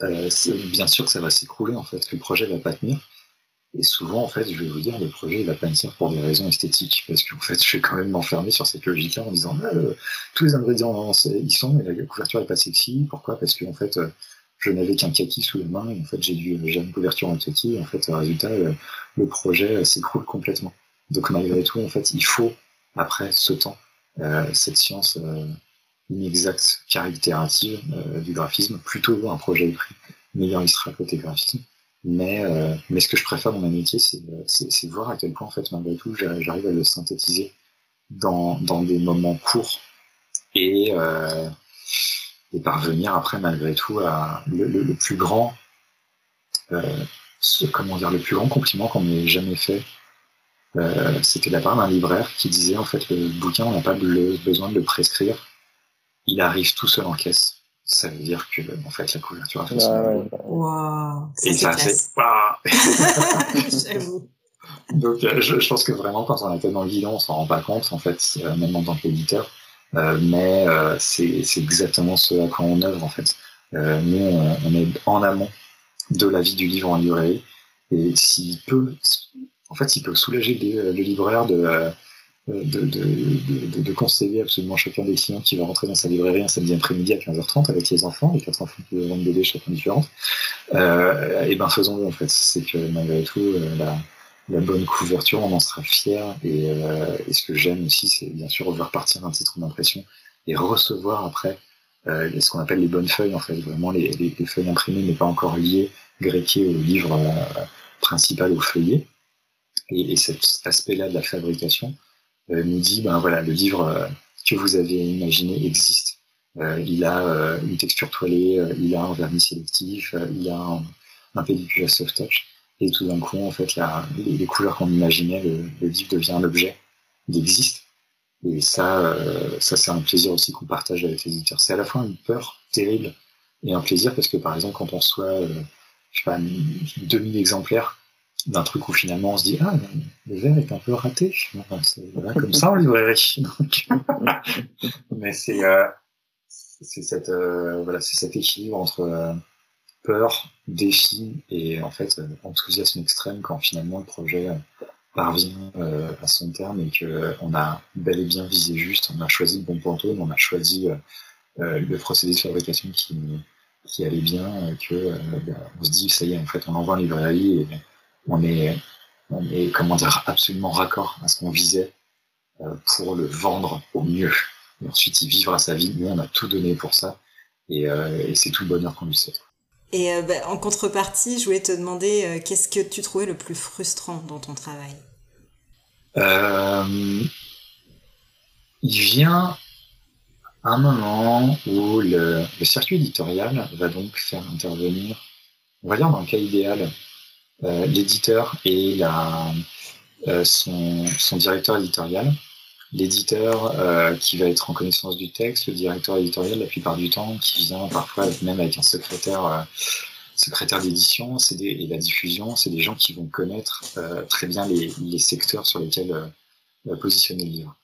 bien sûr que ça va s'écrouler en fait, que le projet va pas tenir. Et souvent, en fait, je vais vous dire, le projet, il va pas tenir pour des raisons esthétiques. Parce qu'en fait, je vais quand même m'enfermer sur cette logique-là en disant, ah, tous les ingrédients, ils sont, mais la couverture est pas sexy. Pourquoi? Parce que, en fait, je n'avais qu'un kaki sous la main, et en fait, j'ai une couverture en kaki, et en fait, résultat, le projet s'écroule complètement. Donc, malgré tout, en fait, il faut, après ce temps, cette science inexacte, caractérative du graphisme, plutôt un projet écrit, meilleur il sera côté graphisme. Mais ce que je préfère dans mon métier, c'est voir à quel point, en fait, malgré tout, j'arrive à le synthétiser dans des moments courts et parvenir après, malgré tout, à le plus grand, le plus grand compliment qu'on m'ait jamais fait. C'était la part d'un libraire qui disait, en fait, le bouquin, on n'a pas besoin de le prescrire. Il arrive tout seul en caisse. Ça veut dire que, en fait, la couverture a fait son rôle. Wow, et ça fait... J'avoue. Donc, je pense que vraiment, quand on est tellement guidon, on s'en rend pas compte, en fait, même en tant qu'éditeur. Mais c'est exactement ce à quoi on œuvre, en fait. Nous, on est en amont de la vie du livre en librairie. Et s'il peut soulager le libraire de conseiller absolument chacun des clients qui va rentrer dans sa librairie un samedi après-midi à 15h30 avec les enfants, les 4 enfants qui vont vendre des BD chacun différentes, et ben faisons-le en fait. C'est que malgré tout, la bonne couverture, on en sera fiers, et ce que j'aime aussi, c'est bien sûr voir partir un titre d'impression et recevoir après ce qu'on appelle les bonnes feuilles en fait, vraiment les feuilles imprimées mais pas encore liées, grecquées au livre principal, au feuillet, et cet aspect-là de la fabrication nous dit, ben voilà, le livre que vous avez imaginé existe. Il a une texture toilée, il a un vernis sélectif, il a un pellicule soft touch. Et tout d'un coup, en fait, les couleurs qu'on imaginait, le livre devient un objet. Il existe. Et ça c'est un plaisir aussi qu'on partage avec les éditeurs. C'est à la fois une peur terrible et un plaisir parce que, par exemple, quand on reçoit, 2000 exemplaires, d'un truc où finalement on se dit, ah, le verre est un peu raté, c'est voilà, comme ça en librairie. Mais c'est cet équilibre entre peur, défi et en fait enthousiasme extrême quand finalement le projet parvient à son terme et qu'on a bel et bien visé juste, on a choisi le bon pantone, on a choisi le procédé de fabrication qui allait bien, on se dit, ça y est, en fait on l'envoie en librairie et on est comment dire, absolument raccord à ce qu'on visait pour le vendre au mieux. Et ensuite, il vivra sa vie. Nous, on a tout donné pour ça. Et c'est tout le bonheur qu'on lui souhaite. Et en contrepartie, je voulais te demander qu'est-ce que tu trouvais le plus frustrant dans ton travail ? Il vient un moment où le circuit éditorial va donc faire intervenir, on va dire dans le cas idéal, l'éditeur et son directeur éditorial. L'éditeur qui va être en connaissance du texte, le directeur éditorial la plupart du temps, qui vient parfois même avec un secrétaire d'édition, et la diffusion, c'est des gens qui vont connaître très bien les secteurs sur lesquels positionner le livre.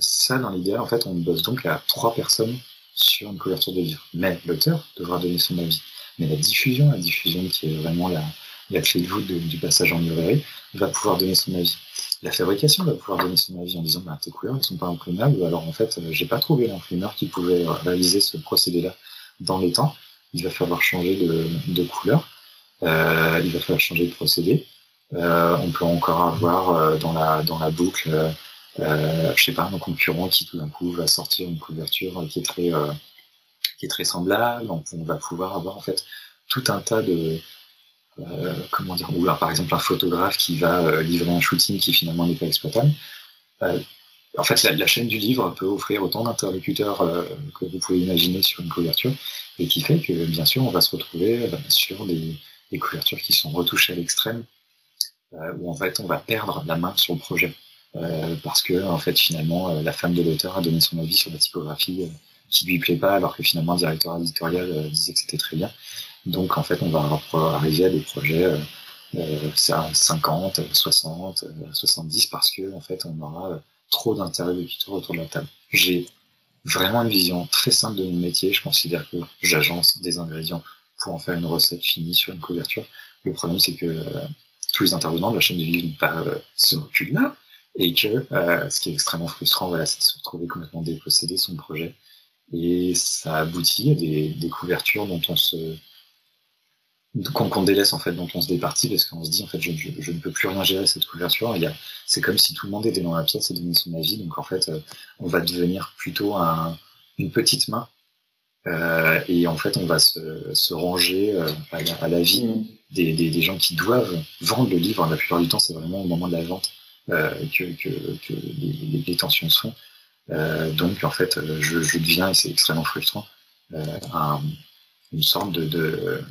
Ça, dans l'idéal, en fait, on bosse donc à 3 personnes sur une couverture de livre. Mais l'auteur devra donner son avis. Mais la diffusion qui est vraiment la clé de voûte du passage en librairie, va pouvoir donner son avis. La fabrication va pouvoir donner son avis en disant bah, tes couleurs ne sont pas imprimables, alors en fait, j'ai pas trouvé l'imprimeur qui pouvait réaliser ce procédé-là dans les temps. Il va falloir changer de couleur, il va falloir changer de procédé. On peut encore avoir dans la boucle, je sais pas, un concurrent qui tout d'un coup va sortir une couverture qui est très semblable. Donc, on va pouvoir avoir en fait tout un tas de comment dire, ou alors, par exemple un photographe qui va livrer un shooting qui finalement n'est pas exploitable. En fait, la chaîne du livre peut offrir autant d'interlocuteurs que vous pouvez imaginer sur une couverture, et qui fait que, bien sûr, on va se retrouver sur des couvertures qui sont retouchées à l'extrême, où en fait, on va perdre la main sur le projet. Parce que, en fait, finalement, la femme de l'auteur a donné son avis sur la typographie qui lui plaît pas, alors que finalement, le directeur éditorial disait que c'était très bien. Donc, en fait, on va arriver à des projets... ça 50, 60, 70, parce que en fait, on aura trop d'intérêt de tuteur autour de la table. J'ai vraiment une vision très simple de mon métier. Je considère que j'agence des ingrédients pour en faire une recette finie sur une couverture. Le problème, c'est que tous les intervenants de la chaîne du livre n'ont pas ce recul-là, et que ce qui est extrêmement frustrant, voilà, c'est de se retrouver complètement dépossédé de son projet. Et ça aboutit à des couvertures dont on se... qu'on délaisse, en fait, dont on se départit, parce qu'on se dit, en fait, je ne peux plus rien gérer cette couverture. C'est comme si tout le monde était dans la pièce et donnait son avis. Donc, en fait, on va devenir plutôt une petite main. Et en fait, on va se ranger à l'avis des gens qui doivent vendre le livre. La plupart du temps, c'est vraiment au moment de la vente que les tensions se font. Donc, en fait, je deviens, et c'est extrêmement frustrant, une sorte de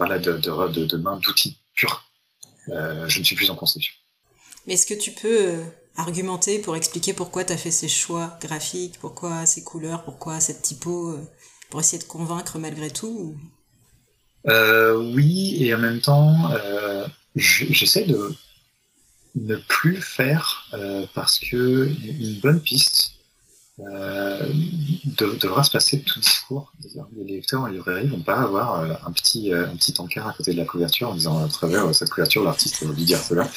main d'outils pur. Je ne suis plus en conception. Mais est-ce que tu peux argumenter pour expliquer pourquoi tu as fait ces choix graphiques, pourquoi ces couleurs, pourquoi cette typo, pour essayer de convaincre malgré tout ou... Oui, et en même temps, j'essaie de ne plus faire parce que une bonne piste devra se passer tout discours. Les lecteurs en librairie vont pas avoir un petit encart à côté de la couverture en disant à travers cette couverture l'artiste veut dire cela.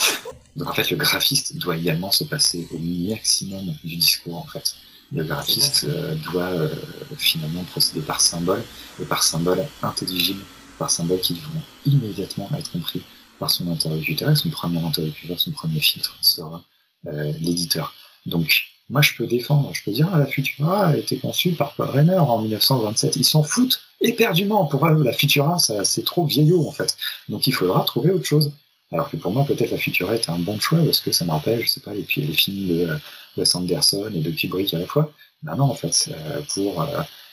Donc en fait le graphiste doit également se passer au maximum du discours. En fait le graphiste doit finalement procéder par symbole, et par symbole intelligible, par symbole qui vont immédiatement être compris par son interlocuteur, et son premier interlocuteur, son premier filtre sera l'éditeur. Donc moi, je peux défendre, je peux dire, ah, la Futura a été conçue par Paul Renner en 1927. Ils s'en foutent éperdument. Pour eux, la Futura, c'est trop vieillot, en fait. Donc, il faudra trouver autre chose. Alors que pour moi, peut-être la Futura était un bon choix, parce que ça me rappelle, je sais pas, les films de Sanderson et de Kubrick à la fois. Mais non, en fait,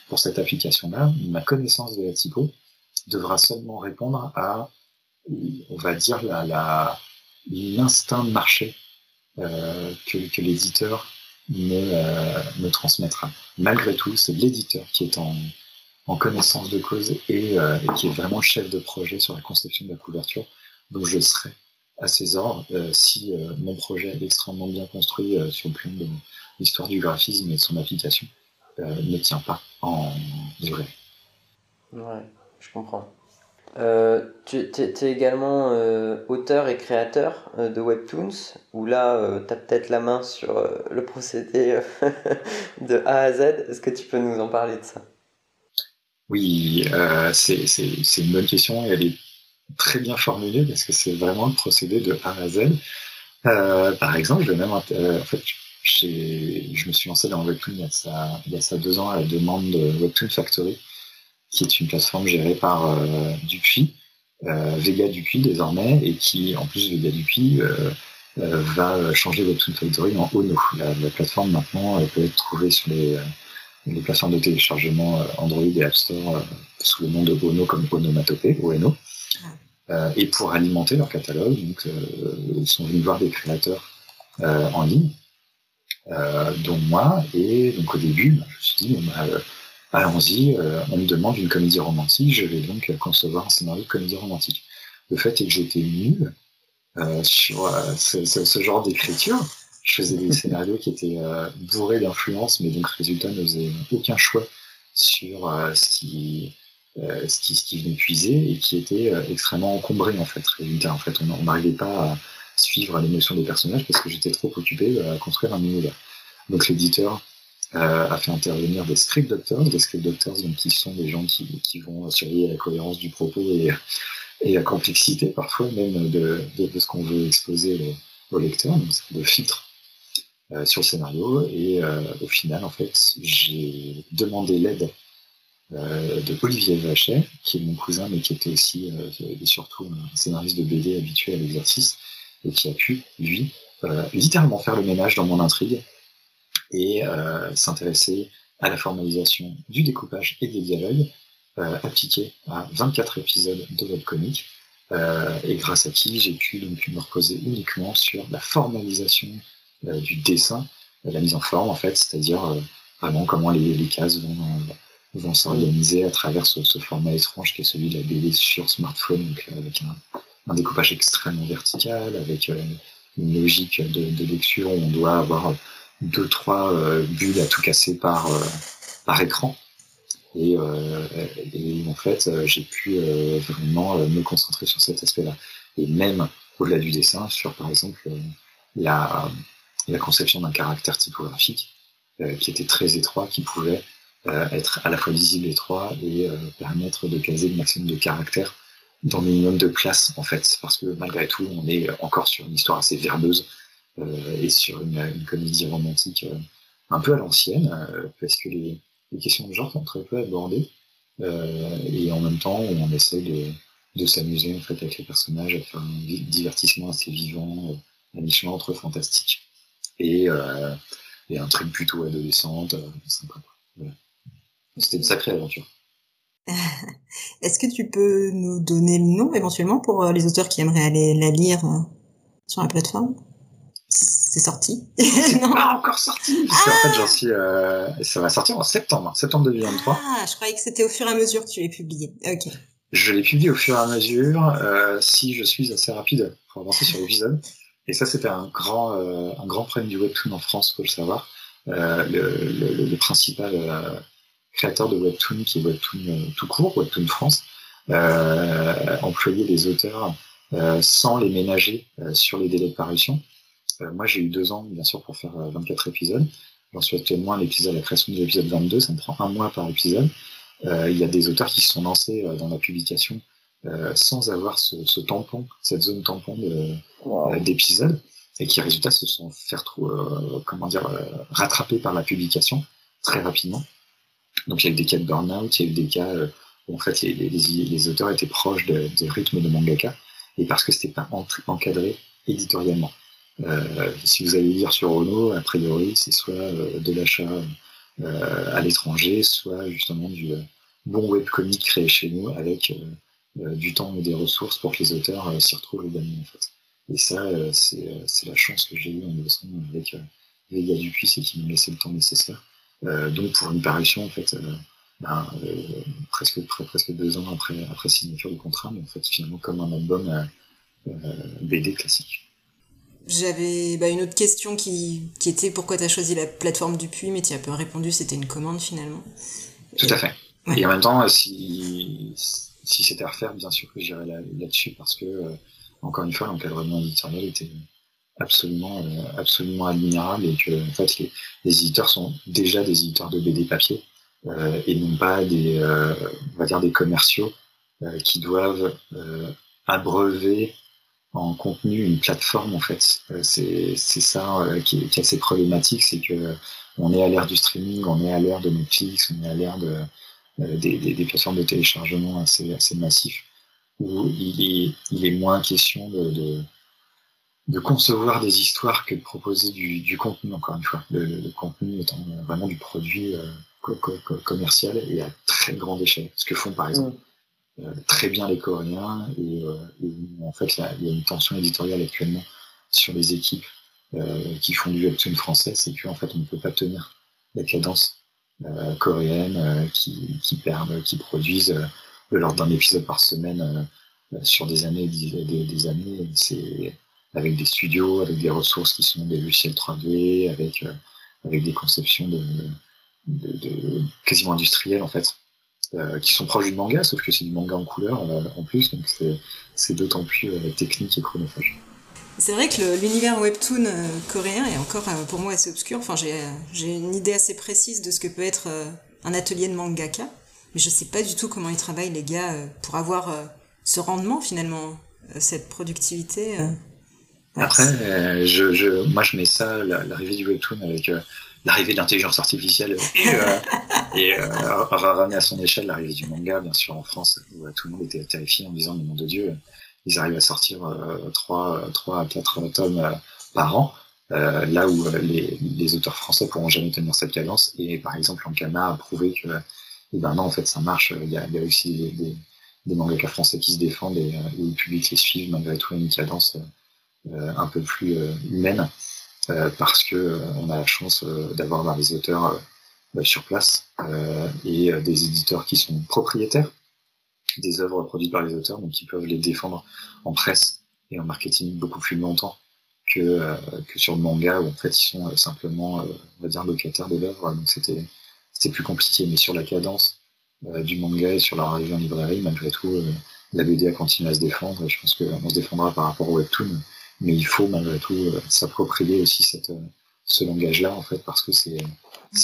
pour cette application-là, ma connaissance de la typo devra seulement répondre à, on va dire, l'instinct de marché que l'éditeur me transmettra. Malgré tout, c'est l'éditeur qui est en connaissance de cause et qui est vraiment chef de projet sur la conception de la couverture. Donc je serai à ses ordres si mon projet est extrêmement bien construit sur le plan de l'histoire du graphisme et de son application ne tient pas en durée. Ouais, je comprends. Tu es également auteur et créateur de Webtoons, où là tu as peut-être la main sur le procédé de A à Z. Est-ce que tu peux nous en parler de ça? Oui, c'est une bonne question et elle est très bien formulée parce que c'est vraiment le procédé de A à Z. Par exemple, je me suis lancé dans Webtoons il y a 2 ans à la demande de Webtoon Factory, qui est une plateforme gérée par Dupuis, Vega Dupuis désormais, et qui, en plus, Vega Dupuis va changer Webtoon Factory en Ono. La plateforme, maintenant, peut être trouvée sur les, les plateformes de téléchargement Android et App Store sous le nom de Ono comme Onomatopée, Ono. Et pour alimenter leur catalogue, donc, ils sont venus voir des créateurs en ligne, dont moi. Et donc au début, je me suis dit, allons-y, on me demande une comédie romantique, je vais donc concevoir un scénario de comédie romantique. Le fait est que j'étais nul sur ce genre d'écriture. Je faisais des scénarios qui étaient bourrés d'influence, mais donc résultat ne faisait aucun choix sur ce qui venait puiser et qui était extrêmement encombré en fait. Résultat, en fait, on n'arrivait pas à suivre les notions des personnages parce que j'étais trop occupé à construire un univers. Donc l'éditeur a fait intervenir des script doctors, donc, qui sont des gens qui vont surveiller la cohérence du propos et la complexité parfois même de ce qu'on veut exposer au lecteur, donc de filtre sur le scénario. Et au final, en fait, j'ai demandé l'aide de Olivier Vachet, qui est mon cousin, mais qui était aussi et surtout un scénariste de BD habitué à l'exercice, et qui a pu, lui, littéralement faire le ménage dans mon intrigue et s'intéresser à la formalisation du découpage et des dialogues, appliqués à 24 épisodes de webcomic. Et grâce à qui j'ai pu donc me reposer uniquement sur la formalisation du dessin, la mise en forme en fait, c'est-à-dire vraiment comment les cases vont s'organiser à travers ce format étrange qui est celui de la BD sur smartphone, donc avec un découpage extrêmement vertical, avec une logique de lecture où on doit avoir 2-3 bulles à tout casser par écran. Et en fait, j'ai pu vraiment me concentrer sur cet aspect-là. Et même au-delà du dessin, sur par exemple la conception d'un caractère typographique qui était très étroit, qui pouvait être à la fois lisible étroit et permettre de caser le maximum de caractères dans le minimum de place, en fait. Parce que malgré tout, on est encore sur une histoire assez verbeuse et sur une comédie romantique un peu à l'ancienne, parce que les questions de genre sont très peu abordées, et en même temps on essaie de s'amuser en fait, avec les personnages, à faire un divertissement assez vivant, à mi-chemin entre fantastique et un truc plutôt adolescente, sympa. Voilà. C'était une sacrée aventure. Est-ce que tu peux nous donner le nom éventuellement pour les auteurs qui aimeraient aller la lire sur la plateforme ? C'est sorti. Non. Ah, encore sorti. Parce qu'en fait, j'en suis. Ça va sortir en septembre 2023. Ah, je croyais que c'était au fur et à mesure que tu l'as publié. Ok. Je l'ai publié au fur et à mesure, si je suis assez rapide pour avancer sur l'épisode. Et ça, c'était un grand problème du webtoon en France, faut le savoir. Le principal créateur de webtoon, qui est webtoon tout court, webtoon France, employait des auteurs sans les ménager sur les délais de parution. Moi, j'ai eu 2 ans, bien sûr, pour faire 24 épisodes. J'en suis actuellement à la création de l'épisode 22. Ça me prend 1 mois par épisode. Il y a des auteurs qui se sont lancés dans la publication sans avoir ce tampon, cette zone tampon d'épisodes, et qui, résultat, se sont fait rattrapés par la publication très rapidement. Donc, il y a eu des cas de burn-out, il y a eu des cas où, en fait, les auteurs étaient proches des rythmes de mangaka, et parce que ce n'était pas encadré éditorialement. Si vous allez lire sur Ono, a priori, c'est soit de l'achat à l'étranger, soit justement du bon webcomic créé chez nous avec du temps et des ressources pour que les auteurs s'y retrouvent également. En fait. Et ça, c'est la chance que j'ai eue en bossant avec Vega Dupuis, c'est qu'ils m'ont laissé le temps nécessaire. Donc pour une parution, en fait, presque 2 ans après signature du contrat, mais en fait finalement comme un album BD classique. J'avais une autre question qui était pourquoi tu as choisi la plateforme Dupuis, mais tu as peu répondu, c'était une commande finalement. Tout à fait. Ouais. Et en même temps, si c'était à refaire, bien sûr que j'irais là-dessus, parce que, encore une fois, l'encadrement éditorial était absolument admirable, et que en fait, les éditeurs sont déjà des éditeurs de BD papier, et non pas des commerciaux qui doivent abreuver en contenu une plateforme, en fait. C'est ça qui est assez problématique, c'est que on est à l'ère du streaming, on est à l'ère de Netflix, on est à l'ère des plateformes de téléchargement assez massifs, où il est moins question de concevoir des histoires que de proposer du contenu, encore une fois. Le contenu étant vraiment du produit commerciale et à très grande échelle. Ce que font par exemple très bien les Coréens et en fait il y a une tension éditoriale actuellement sur les équipes qui font du webtoon français, c'est qu'en fait on ne peut pas tenir la cadence coréenne qui produisent lors d'un épisode par semaine sur des années, des années, c'est avec des studios, avec des ressources qui sont des logiciels 3D, avec des conceptions de quasiment industrielles en fait, qui sont proches du manga, sauf que c'est du manga en couleur en plus, donc c'est d'autant plus technique et chronophage. C'est vrai que l'univers webtoon coréen est encore pour moi assez obscur. Enfin, j'ai une idée assez précise de ce que peut être un atelier de mangaka, mais je sais pas du tout comment ils travaillent les gars pour avoir ce rendement finalement, cette productivité. Après, moi je mets ça, l'arrivée du webtoon avec l'arrivée de l'intelligence artificielle et ramener à son échelle l'arrivée du manga, bien sûr en France où tout le monde était terrifié en disant le nom de Dieu. Ils arrivent à sortir 3 à 4 tomes par an, là où les auteurs français pourront jamais tenir cette cadence. Et par exemple, Kana a prouvé que non, en fait, ça marche. Il y a aussi des mangaka français qui se défendent et le public les suit malgré tout à une cadence un peu plus humaine, parce que on a la chance d'avoir des auteurs sur place et des éditeurs qui sont propriétaires des œuvres produites par les auteurs, donc ils peuvent les défendre en presse et en marketing beaucoup plus longtemps que sur le manga où en fait ils sont simplement on va dire locataires de l'œuvre, donc c'était plus compliqué. Mais sur la cadence du manga et sur leur arrivée en librairie, malgré tout la BD a continué à se défendre et je pense qu'on se défendra par rapport au webtoon, mais il faut malgré tout s'approprier aussi ce langage-là en fait, parce que c'est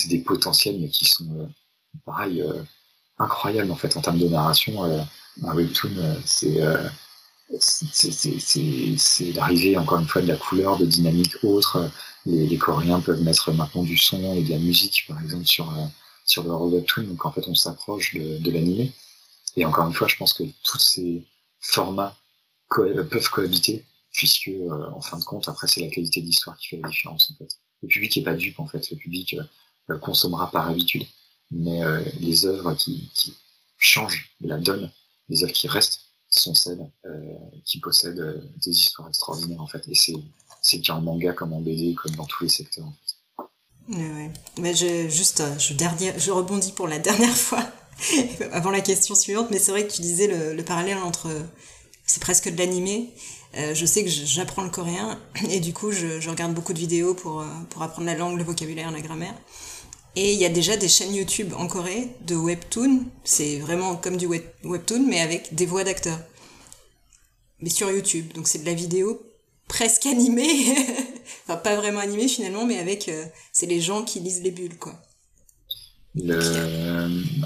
des potentiels mais qui sont pareil incroyable en fait en termes de narration. Un webtoon c'est l'arrivée encore une fois de la couleur, de dynamique autre. Les Coréens peuvent mettre maintenant du son et de la musique par exemple sur leur webtoon, donc en fait on s'approche de l'animé et encore une fois je pense que tous ces formats peuvent cohabiter puisque en fin de compte après c'est la qualité de l'histoire qui fait la différence en fait. Le public n'est pas dupe en fait, le public consommera par habitude. Mais les œuvres qui changent la donne, les œuvres qui restent, sont celles qui possèdent des histoires extraordinaires en fait. Et c'est qu'en manga comme en BD, comme dans tous les secteurs en fait. Ouais. Mais je rebondis pour la dernière fois avant la question suivante, mais c'est vrai que tu disais le parallèle entre c'est presque de l'animé. Je sais que j'apprends le coréen et du coup je regarde beaucoup de vidéos pour apprendre la langue, le vocabulaire, la grammaire. Et il y a déjà des chaînes YouTube en Corée de webtoon, c'est vraiment comme du webtoon, mais avec des voix d'acteurs. Mais sur YouTube, donc c'est de la vidéo presque animée, enfin pas vraiment animée finalement, mais avec, c'est les gens qui lisent les bulles, quoi.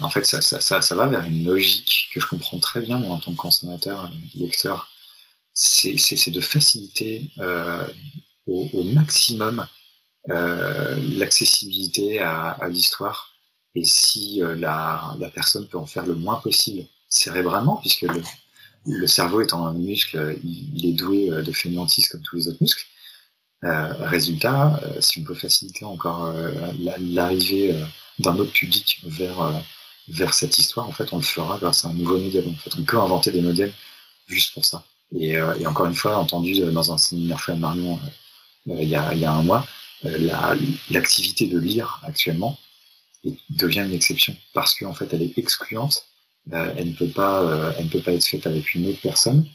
En fait, ça va vers une logique que je comprends très bien moi, en tant que consommateur, lecteur. C'est de faciliter au maximum l'accessibilité à l'histoire, et si la personne peut en faire le moins possible cérébralement, puisque le cerveau étant un muscle, il est doué de fainéantise comme tous les autres muscles. Résultat, si on peut faciliter encore l'arrivée d'un autre public vers cette histoire, en fait on le fera grâce à un nouveau modèle. En fait on peut inventer des modèles juste pour ça. Et encore une fois, entendu dans un séminaire fait à Marion il y a un mois, l'activité de lire actuellement devient une exception parce qu'en fait elle est excluante, elle ne peut pas être faite avec une autre personne,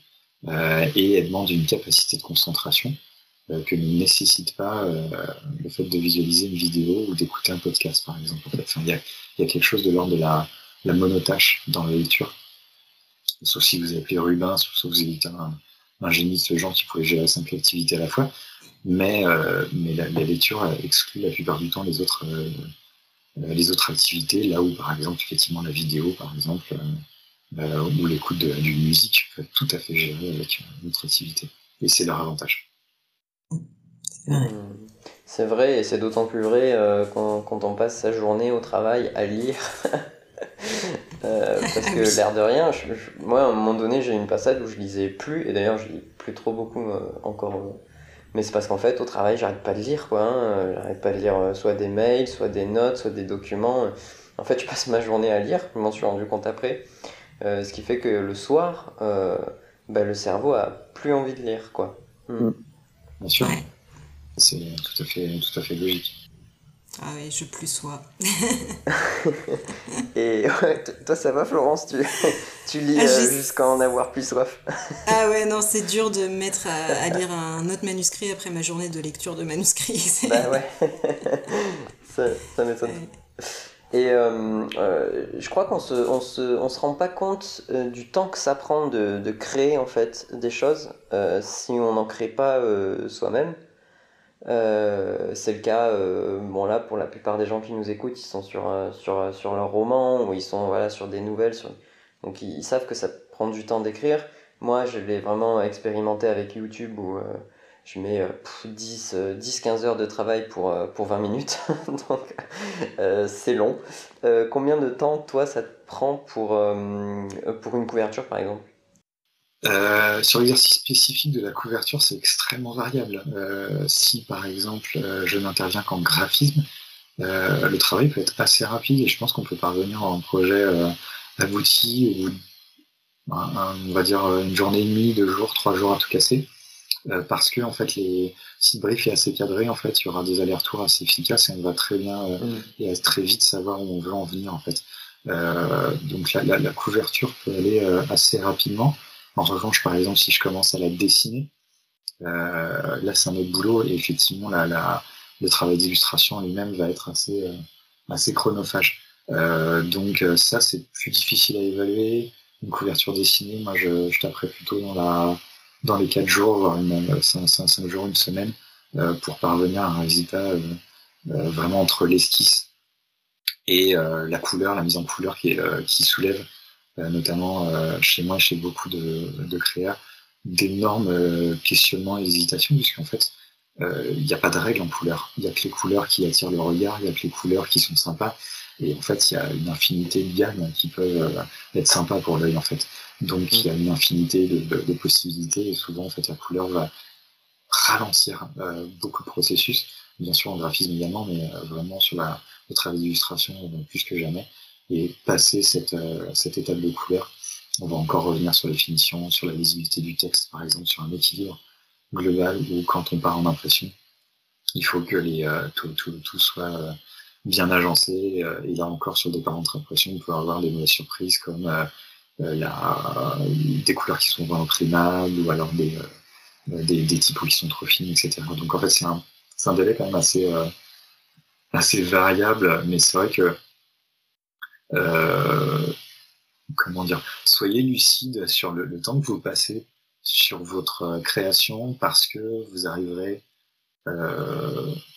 et elle demande une capacité de concentration que ne nécessite pas le fait de visualiser une vidéo ou d'écouter un podcast par exemple. En fait, il y a quelque chose de l'ordre de la monotâche dans la lecture, sauf si vous appelez Rubin, sauf si vous êtes un génie de ce genre qui pourrait gérer 5 activités à la fois. Mais la lecture exclut la plupart du temps les autres activités, là où par exemple effectivement la vidéo par exemple ou l'écoute d'une musique peut tout à fait gérer avec une autre activité, et c'est leur avantage. C'est vrai, et c'est d'autant plus vrai quand on passe sa journée au travail à lire. Parce que l'air de rien, moi à un moment donné j'ai eu une passade où je lisais plus, et d'ailleurs je lis plus trop beaucoup encore. Mais c'est parce qu'en fait, au travail, j'arrête pas de lire, quoi. J'arrête pas de lire soit des mails, soit des notes, soit des documents. En fait, je passe ma journée à lire, je m'en suis rendu compte après. Ce qui fait que le soir, le cerveau a plus envie de lire, quoi. Mmh. Bien sûr, c'est tout à fait logique. Ah oui, je plus sois. Et ouais, toi, ça va, Florence, tu lis jusqu'à en avoir plus soif. Ah ouais, non, c'est dur de me mettre à lire un autre manuscrit après ma journée de lecture de manuscrit. Bah ouais, ça m'étonne. Ouais. Et je crois qu'on se rend pas compte du temps que ça prend de créer en fait des choses si on n'en crée pas soi-même. C'est le cas là pour la plupart des gens qui nous écoutent, ils sont sur leur roman ou ils sont sur des nouvelles, donc ils savent que ça prend du temps d'écrire. Moi, je l'ai vraiment expérimenté avec YouTube où je mets 10-15 heures de travail pour 20 minutes, donc c'est long. Combien de temps, toi, ça te prend pour une couverture, par exemple ? Sur l'exercice spécifique de la couverture, c'est extrêmement variable. Si, par exemple, je n'interviens qu'en graphisme, le travail peut être assez rapide et je pense qu'on peut parvenir à un projet abouti ou, on va dire, une journée et demie, 2 jours, 3 jours à tout casser. Parce que en fait, si le brief est assez cadré, en fait, il y aura des allers-retours assez efficaces et on va très bien et très vite savoir où on veut en venir, en fait. Donc la couverture peut aller assez rapidement. En revanche, par exemple, si je commence à la dessiner, là c'est un autre boulot et effectivement le travail d'illustration lui-même va être assez chronophage. Donc ça, c'est plus difficile à évaluer. Une couverture dessinée, moi je taperais plutôt dans les 4 jours, voire 5 jours, une semaine, pour parvenir à un résultat vraiment entre l'esquisse et la couleur, la mise en couleur qui soulève, notamment chez moi, chez beaucoup de créas, d'énormes questionnements et hésitations, puisqu'en fait, il n'y a pas de règle en couleur. Il n'y a que les couleurs qui attirent le regard, il n'y a que les couleurs qui sont sympas. Et en fait, il y a une infinité de gammes qui peuvent être sympas pour l'œil, en fait. Donc il y a une infinité de possibilités et souvent en fait la couleur va ralentir beaucoup de processus, bien sûr en graphisme également, mais vraiment sur le travail d'illustration plus que jamais. Et passer cette étape de couleur, on va encore revenir sur les finitions, sur la lisibilité du texte par exemple, sur un équilibre global où quand on part en impression, il faut que tout soit bien agencé. Et là encore sur des parentes d'impression, on peut avoir des mauvaises surprises comme il y a des couleurs qui sont vraiment imprimables ou alors des typos qui sont trop fines, etc. Donc en fait c'est un délai quand même assez variable, mais c'est vrai que soyez lucide sur le temps que vous passez sur votre création parce que vous arriverez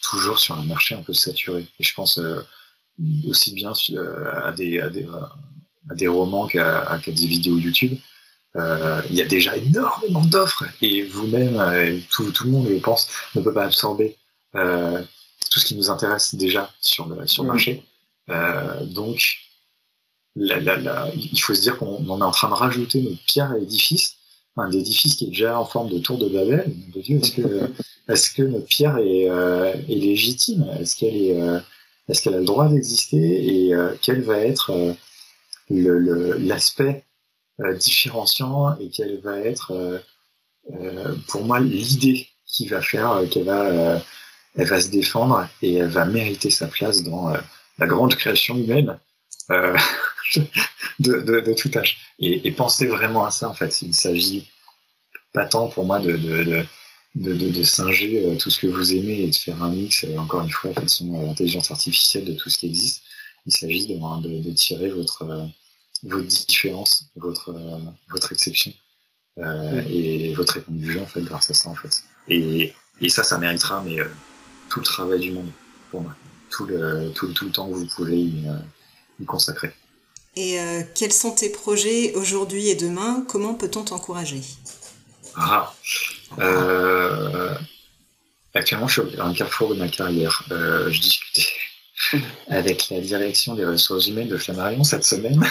toujours sur un marché un peu saturé. Et je pense aussi bien à des romans qu'à des vidéos YouTube, il y a déjà énormément d'offres et vous-même, tout le monde, je pense, ne peut pas absorber tout ce qui nous intéresse déjà sur le marché. Donc, il faut se dire qu'on est en train de rajouter notre pierre à l'édifice, un édifice qui est déjà en forme de tour de Babel. De Dieu, est-ce que notre pierre est légitime ? Est-ce qu'elle a le droit d'exister ? Et quelle va être l'aspect différenciant et quelle va être pour moi l'idée qui va faire qu'elle va se défendre et elle va mériter sa place dans la grande création humaine de tout âge. Et pensez vraiment à ça en fait. Il ne s'agit pas tant pour moi de singer tout ce que vous aimez et de faire un mix encore une fois façon intelligence artificielle de tout ce qui existe. Il s'agit de tirer votre différence, votre exception et votre étendue du jeu en fait grâce à ça en fait. Et ça méritera mais tout le travail du monde pour moi, tout le temps que vous pouvez y consacrer. Et quels sont tes projets aujourd'hui et demain? Comment peut-on t'encourager? Actuellement, je suis à un carrefour de ma carrière. Je discutais avec la direction des ressources humaines de Flammarion cette semaine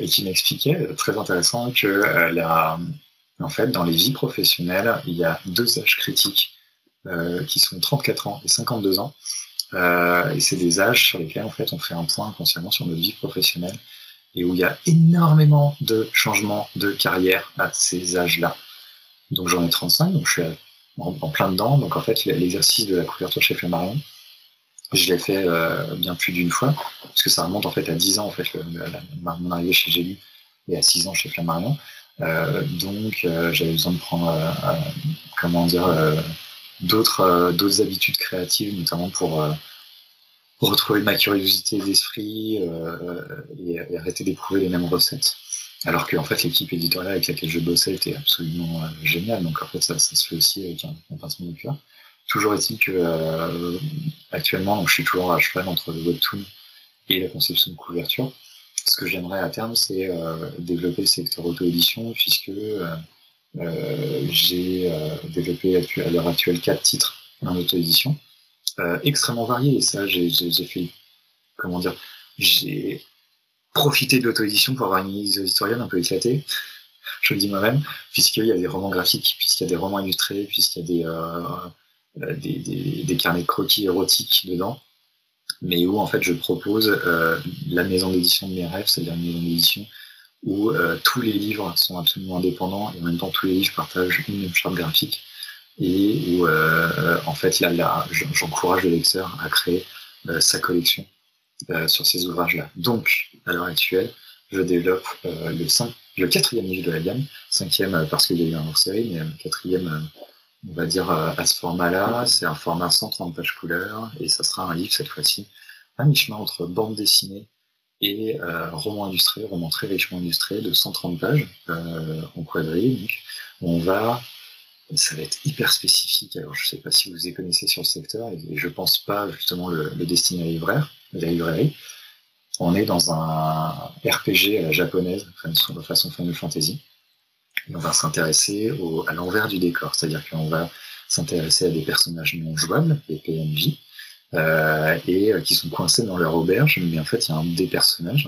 et qui m'expliquait, très intéressant, que en fait, dans les vies professionnelles, il y a 2 âges critiques qui sont 34 ans et 52 ans Et c'est des âges sur lesquels en fait, on fait un point consciemment sur notre vie professionnelle et où il y a énormément de changements de carrière à ces âges-là. Donc j'en ai 35, donc je suis en plein dedans. Donc en fait, l'exercice de la couverture chez Flammarion, je l'ai fait bien plus d'une fois, parce que ça remonte en fait à 10 ans, en fait, mon arrivée chez J'ai lu et à 6 ans chez Flammarion. Donc j'avais besoin de prendre d'autres habitudes créatives, notamment pour retrouver ma curiosité d'esprit et arrêter d'éprouver les mêmes recettes. Alors que en fait, l'équipe éditoriale avec laquelle je bossais était absolument géniale, donc en fait, ça se fait aussi avec un pincement de cœur. Toujours est-il que actuellement, donc, je suis toujours à cheval entre le webtoon et la conception de couverture. Ce que j'aimerais à terme, c'est développer le secteur auto-édition, puisque j'ai développé à l'heure actuelle 4 titres en auto-édition, extrêmement variés. Et ça, j'ai profité de l'auto-édition pour avoir une liste éditoriale un peu éclatée, je le dis moi-même, puisqu'il y a des romans graphiques, puisqu'il y a des romans illustrés, puisqu'il y a des carnets de croquis érotiques dedans, mais où en fait je propose la maison d'édition de mes rêves, c'est-à-dire une maison d'édition où tous les livres sont absolument indépendants et en même temps tous les livres partagent une même charte graphique et où en fait là j'encourage le lecteur à créer sa collection sur ces ouvrages-là. Donc à l'heure actuelle, je développe le 4e livre de la gamme, 5e parce qu'il y a eu un hors-série, mais 4e on va dire à ce format-là, c'est un format 130 pages couleurs, et ça sera un livre cette fois-ci, à mi-chemin entre bande dessinée et roman illustré, roman très richement illustré, de 130 pages en quadrille. Donc, ça va être hyper spécifique, alors je ne sais pas si vous les connaissez sur le secteur, et je ne pense pas justement le destiné libraire, la librairie. On est dans un RPG à la japonaise, façon Final Fantasy. Et on va s'intéresser à l'envers du décor, c'est-à-dire qu'on va s'intéresser à des personnages non jouables, des PNJ, et qui sont coincés dans leur auberge, mais en fait il y a un des personnages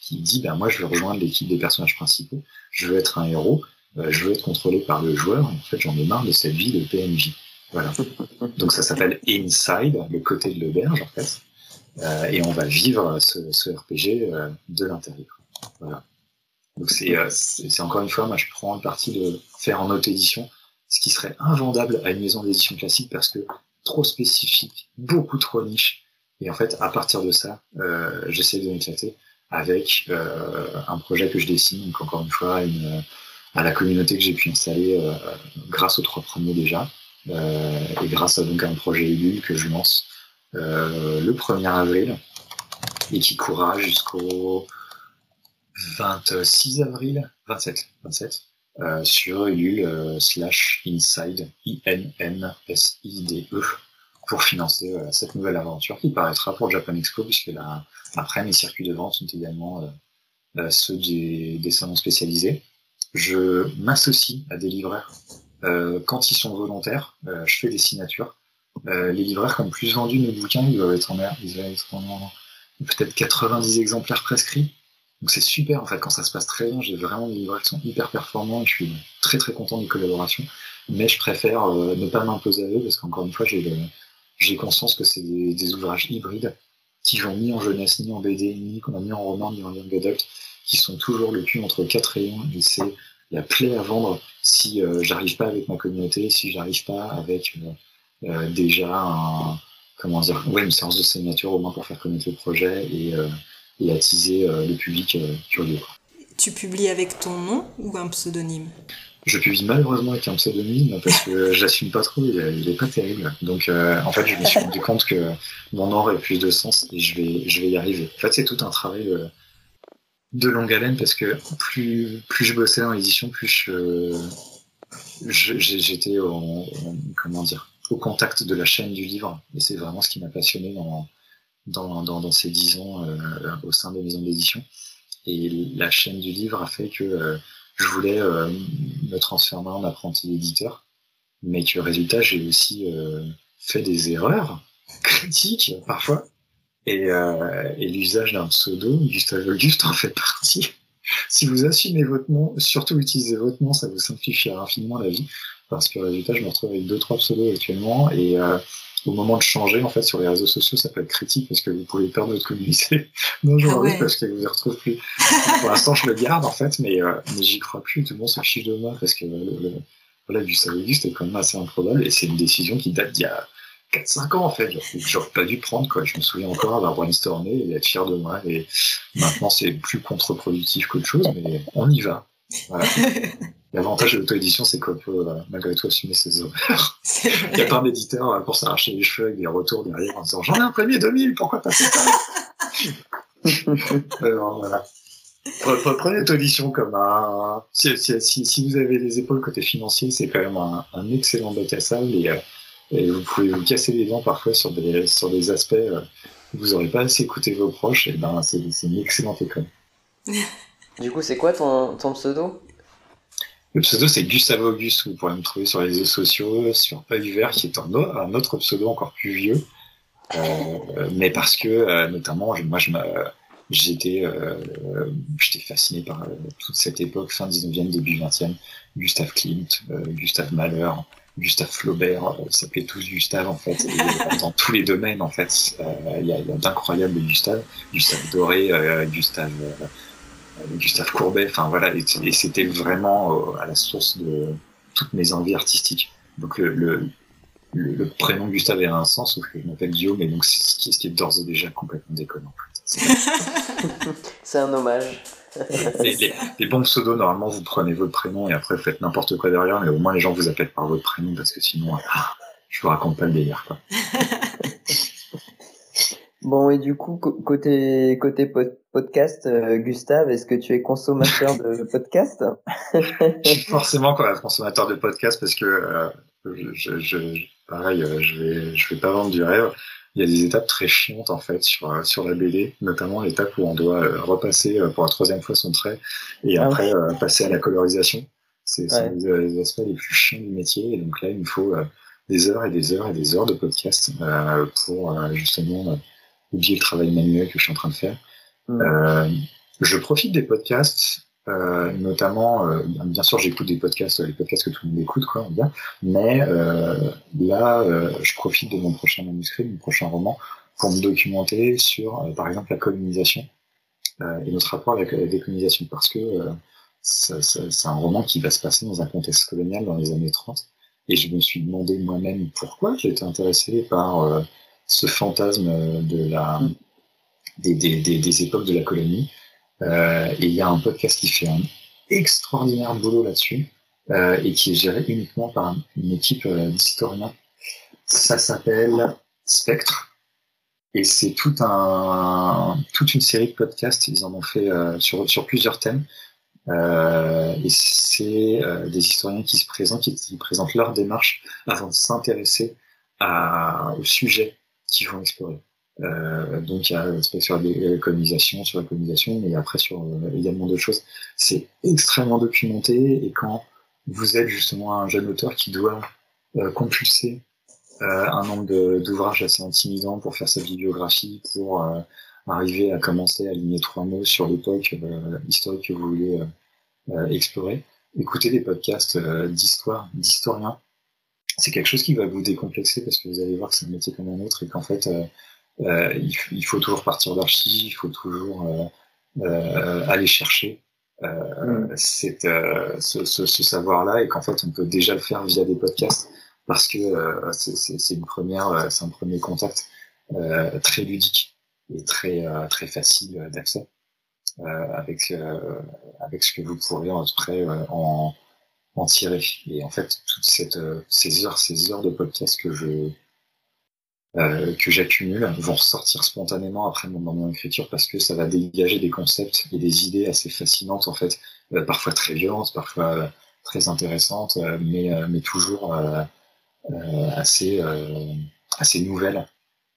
qui dit ben, « moi je veux rejoindre l'équipe des personnages principaux, je veux être un héros, je veux être contrôlé par le joueur, en fait j'en ai marre de cette vie de PNJ ». Voilà. Donc ça s'appelle « Inside », le côté de l'auberge en fait, et on va vivre ce RPG de l'intérieur. Voilà. Donc c'est encore une fois, moi je prends une partie de faire en auto-édition, ce qui serait invendable à une maison d'édition classique parce que trop spécifique, beaucoup trop niche. Et en fait, à partir de ça, j'essaie de m'éclater avec un projet que je dessine, donc encore une fois, à la communauté que j'ai pu installer grâce aux 3 premiers déjà, et grâce à un projet Ulule que je lance le 1er avril et qui courra jusqu'au 26 avril, 27, sur Ulule /Inside, INNSIDE, pour financer cette nouvelle aventure qui paraîtra pour Japan Expo, puisque après mes circuits de vente sont également ceux des salons spécialisés. Je m'associe à des libraires quand ils sont volontaires, je fais des signatures. Les libraires, comme plus vendus mes bouquins, ils doivent être en peut-être 90 exemplaires prescrits. Donc c'est super en fait, quand ça se passe très bien, j'ai vraiment des livres qui sont hyper performants, et je suis très très content des collaborations, mais je préfère ne pas m'imposer à eux, parce qu'encore une fois, j'ai conscience que c'est des ouvrages hybrides, qui vont ni en jeunesse, ni en BD, ni qu'on a mis en roman, ni en young adult, qui sont toujours le cul entre 4 rayons, et c'est la plaie à vendre si j'arrive pas avec ma communauté, si j'arrive pas avec déjà une séance de signature au moins pour faire connaître le projet, et attiser le public curieux. Tu publies avec ton nom ou un pseudonyme? Je publie malheureusement avec un pseudonyme parce que j'assume pas trop, il est pas terrible. Donc en fait, je me suis rendu compte que mon nom aurait plus de sens et je vais y arriver. En fait, c'est tout un travail de longue haleine parce que plus je bossais dans l'édition, plus j'étais au contact de la chaîne du livre. Et c'est vraiment ce qui m'a passionné dans ces 10 ans au sein des maisons d'édition. Et la chaîne du livre a fait que je voulais me transformer en apprenti éditeur, mais que résultat, j'ai aussi fait des erreurs critiques parfois, et l'usage d'un pseudo, Gustave Auguste en fait partie. Si vous assumez votre nom, surtout utilisez votre nom, ça vous simplifiera infiniment la vie, parce que résultat, je me retrouve avec 2-3 pseudos actuellement, et au moment de changer, en fait, sur les réseaux sociaux, ça peut être critique parce que vous pouvez perdre votre communauté d'un jour à l'autre parce que vous ne retrouvez plus. Pour l'instant, je le garde, en fait, mais j'y crois plus. Tout le monde se fiche de moi parce que voilà, Gustave Auguste est quand même assez improbable et c'est une décision qui date d'il y a 4-5 ans, en fait. J'aurais pas dû prendre, quoi. Je me souviens encore avoir brainstormé et être fier de moi. Et maintenant, c'est plus contre-productif qu'autre chose, mais on y va. Voilà. L'avantage de l'auto-édition, c'est qu'on peut malgré tout assumer ses horaires. Il n'y a pas d'éditeur pour s'arracher les cheveux avec des retours derrière en disant j'en ai imprimé 2000, pourquoi pas ça? Alors voilà. Prenez l'auto-édition comme un. Si vous avez les épaules côté financier, c'est quand même un excellent bac à sable et vous pouvez vous casser les dents parfois sur des aspects où vous n'aurez pas assez écouté vos proches, et ben c'est une excellente école. Du coup, c'est quoi ton pseudo? Le pseudo, c'est Gustave Auguste. Vous pourrez me trouver sur les réseaux sociaux, sur Euyevair, qui est un autre pseudo encore plus vieux. Mais parce que, notamment, j'étais fasciné par toute cette époque, fin 19e, début 20e. Gustave Klimt, Gustave Mahler, Gustave Flaubert, s'appelaient tous Gustave, en fait, et dans tous les domaines, en fait. Il y a d'incroyables Gustave. Gustave Doré, Gustave Courbet, enfin voilà, et c'était vraiment à la source de toutes mes envies artistiques. Donc le prénom Gustave avait un sens, sauf que je m'appelle Guillaume, et donc c'est ce qui est d'ores et déjà complètement déconnant. C'est un hommage. Les bons pseudos, normalement, vous prenez votre prénom et après vous faites n'importe quoi derrière, mais au moins les gens vous appellent par votre prénom, parce que sinon, je vous raconte pas le délire, quoi. Bon, et du coup, côté podcast, Gustave, est-ce que tu es consommateur de podcasts? Je suis forcément quand même consommateur de podcasts parce que, pareil, je vais pas vendre du rêve. Il y a des étapes très chiantes, en fait, sur la BD, notamment l'étape où on doit repasser pour la troisième fois son trait et après passer à la colorisation. C'est les aspects les plus chiants du métier. Et donc là, il me faut des heures et des heures et des heures de podcasts pour justement... oublier le travail manuel que je suis en train de faire. Je profite des podcasts, notamment, bien sûr, j'écoute des podcasts, les podcasts que tout le monde écoute, quoi, on dirait, mais je profite de mon prochain manuscrit, de mon prochain roman, pour me documenter sur, par exemple, la colonisation et notre rapport avec la décolonisation, parce que c'est un roman qui va se passer dans un contexte colonial dans les années 30, et je me suis demandé moi-même pourquoi j'étais intéressé par... ce fantasme des époques de la colonie. Et il y a un podcast qui fait un extraordinaire boulot là-dessus et qui est géré uniquement par une équipe d'historiens. Ça s'appelle Spectre. Et c'est toute une série de podcasts. Ils en ont fait sur plusieurs thèmes. Et c'est des historiens qui se présentent, qui présentent leur démarche avant de s'intéresser au sujet qu'ils vont explorer. Donc il y a l'aspect sur la colonisation, mais après sur également d'autres choses. C'est extrêmement documenté, et quand vous êtes justement un jeune auteur qui doit compulser un nombre d'ouvrages assez intimidants pour faire sa bibliographie, pour arriver à commencer à aligner 3 mots sur l'époque historique que vous voulez explorer, écoutez des podcasts d'historiens. C'est quelque chose qui va vous décomplexer parce que vous allez voir que c'est un métier comme un autre et qu'en fait, il faut toujours partir d'archives, il faut toujours aller chercher ce savoir-là, et qu'en fait, on peut déjà le faire via des podcasts parce que c'est un premier contact très ludique et très facile d'accès avec ce que vous pourrez après en tirer. Et en fait, toutes ces heures de podcast que j'accumule vont ressortir spontanément après mon moment d'écriture, parce que ça va dégager des concepts et des idées assez fascinantes, en fait, parfois très violentes, parfois très intéressantes, mais toujours assez nouvelles,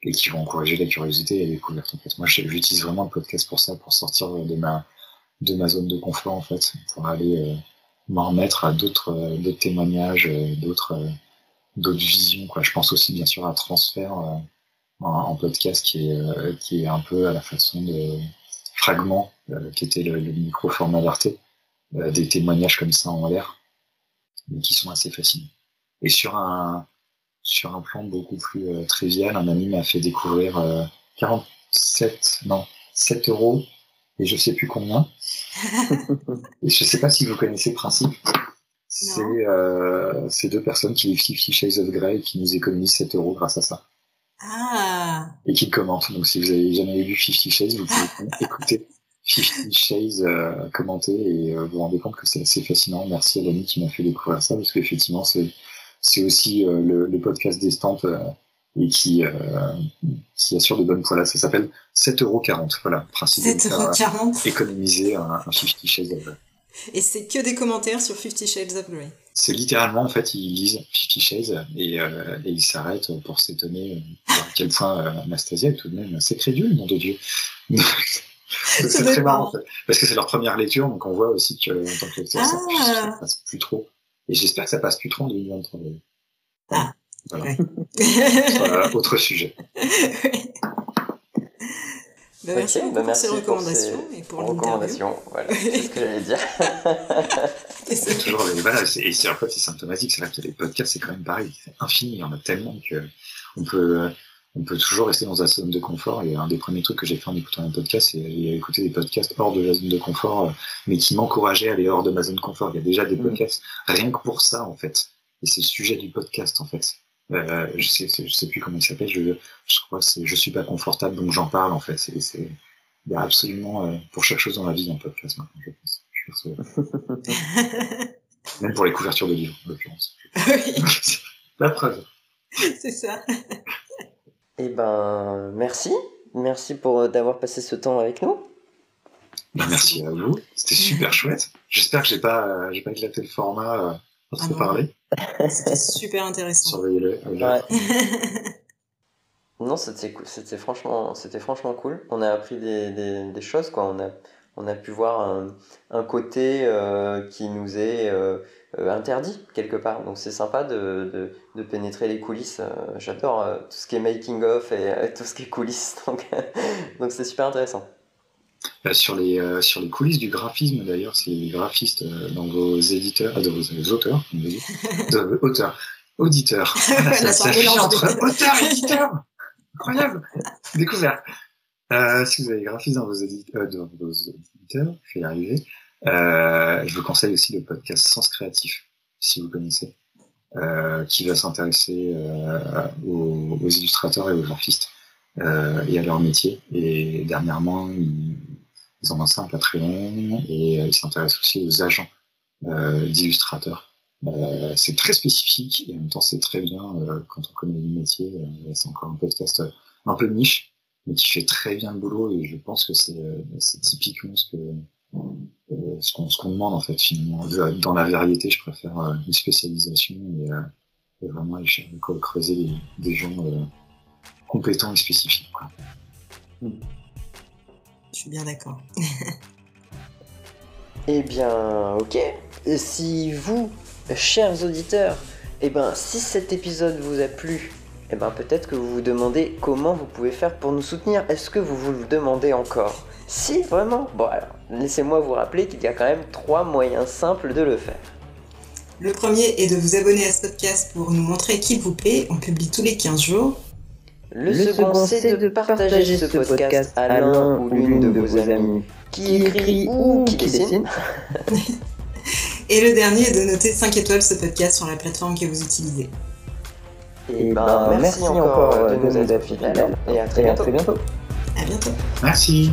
et qui vont encourager la curiosité et la découverte. En fait, moi, j'utilise vraiment le podcast pour ça, pour sortir de ma zone de confort, en fait, pour aller m'en remettre à d'autres témoignages, d'autres visions, quoi. Je pense aussi bien sûr à Transfert en podcast, qui est un peu à la façon de Fragment, qui était le micro-format d'Arte, des témoignages comme ça en l'air, mais qui sont assez fascinants. Et sur un sur un plan beaucoup plus trivial, un ami m'a fait découvrir 7 euros et je sais plus combien. Et je sais pas si vous connaissez le principe. C'est deux personnes qui lisent 50 Shades of Grey et qui nous économisent 7€ grâce à ça. Ah. Et qui commentent. Donc si vous avez jamais lu 50 Shades, vous pouvez écouter 50 Shades commenter et vous rendez compte que c'est assez fascinant. Merci à l'ami qui m'a fait découvrir ça, parce qu'effectivement c'est aussi le podcast d'estampes et qui assure de bonnes poils. Ça s'appelle 7,40€. Voilà, principe. 7,40€. Économiser un 50 Shades of Grey. Et c'est que des commentaires sur 50 Shades of Grey. C'est littéralement, en fait, ils lisent 50 Shades et ils s'arrêtent pour s'étonner à quel point Anastasia est tout de même assez crédule, nom de Dieu. C'est très marrant, en fait, parce que c'est leur première lecture, donc on voit aussi que, en tant que lecteur, ça passe plus trop. Et j'espère que ça passe plus trop en 2023. Ah, voilà. Ouais. Autre sujet. Ouais. Merci beaucoup pour ces recommandations et pour l'interview. Voilà, c'est ce que j'allais dire. C'est toujours, voilà, c'est, en fait, c'est symptomatique. C'est vrai que les podcasts, c'est quand même pareil. C'est infini. Il y en a tellement qu'on peut toujours rester dans sa zone de confort. Et un des premiers trucs que j'ai fait en écoutant un podcast, c'est écouter des podcasts hors de la zone de confort, mais qui m'encourageaient à aller hors de ma zone de confort. Il y a déjà des podcasts rien que pour ça, en fait. Et c'est le sujet du podcast, en fait. Je sais plus comment il s'appelle, je crois que c'est « Je suis pas confortable, donc j'en parle » en fait. Il y a absolument, pour chaque chose dans la vie, un podcast maintenant, je pense. Même pour les couvertures de livres, en l'occurrence. Oui. La preuve. C'est ça. Eh ben, merci. Merci d'avoir passé ce temps avec nous. Ben, merci à vous. C'était super chouette. J'espère que j'ai pas éclaté le format pour se parler. C'était super intéressant. Surveillez-le. Ouais. Non, c'était franchement cool. On a appris des choses, quoi. On a pu voir un côté qui nous est interdit quelque part. Donc c'est sympa de pénétrer les coulisses. J'adore tout ce qui est making of et tout ce qui est coulisses. Donc c'est super intéressant. Sur les coulisses du graphisme, d'ailleurs, si les graphistes dans vos éditeurs, dans vos auteurs, auditeurs. Ça change entre auteurs et éditeurs. Incroyable. Découvert. Si vous avez graphiste dans vos éditeurs, je vais y arriver. Je vous conseille aussi le podcast Sens créatif, si vous connaissez, qui va s'intéresser aux illustrateurs et aux graphistes. Et à leur métier. Et dernièrement, ils en ont lancé un Patreon et ils s'intéressent aussi aux agents d'illustrateurs. C'est très spécifique et en même temps c'est très bien quand on connaît le métier. C'est encore un podcast un peu niche, mais qui fait très bien le boulot, et je pense que c'est typiquement ce qu'on demande en fait finalement. Dans la variété, je préfère une spécialisation et vraiment creuser des gens compétent et spécifique. Je suis bien d'accord. Eh bien, ok. Et si vous, chers auditeurs, si cet épisode vous a plu, peut-être que vous vous demandez comment vous pouvez faire pour nous soutenir. Est-ce que vous vous le demandez encore ? Si, vraiment ? Bon, alors, laissez-moi vous rappeler qu'il y a quand même 3 moyens simples de le faire. Le premier est de vous abonner à ce podcast pour nous montrer qu'il vous plaît. On publie tous les 15 jours. Le second, c'est de partager ce podcast à l'un ou l'une de vos amis qui écrit ou qui dessine. Et le dernier est de noter 5 étoiles ce podcast sur la plateforme que vous utilisez. Et merci encore de nous avoir fidèles. Et à très bientôt. Merci.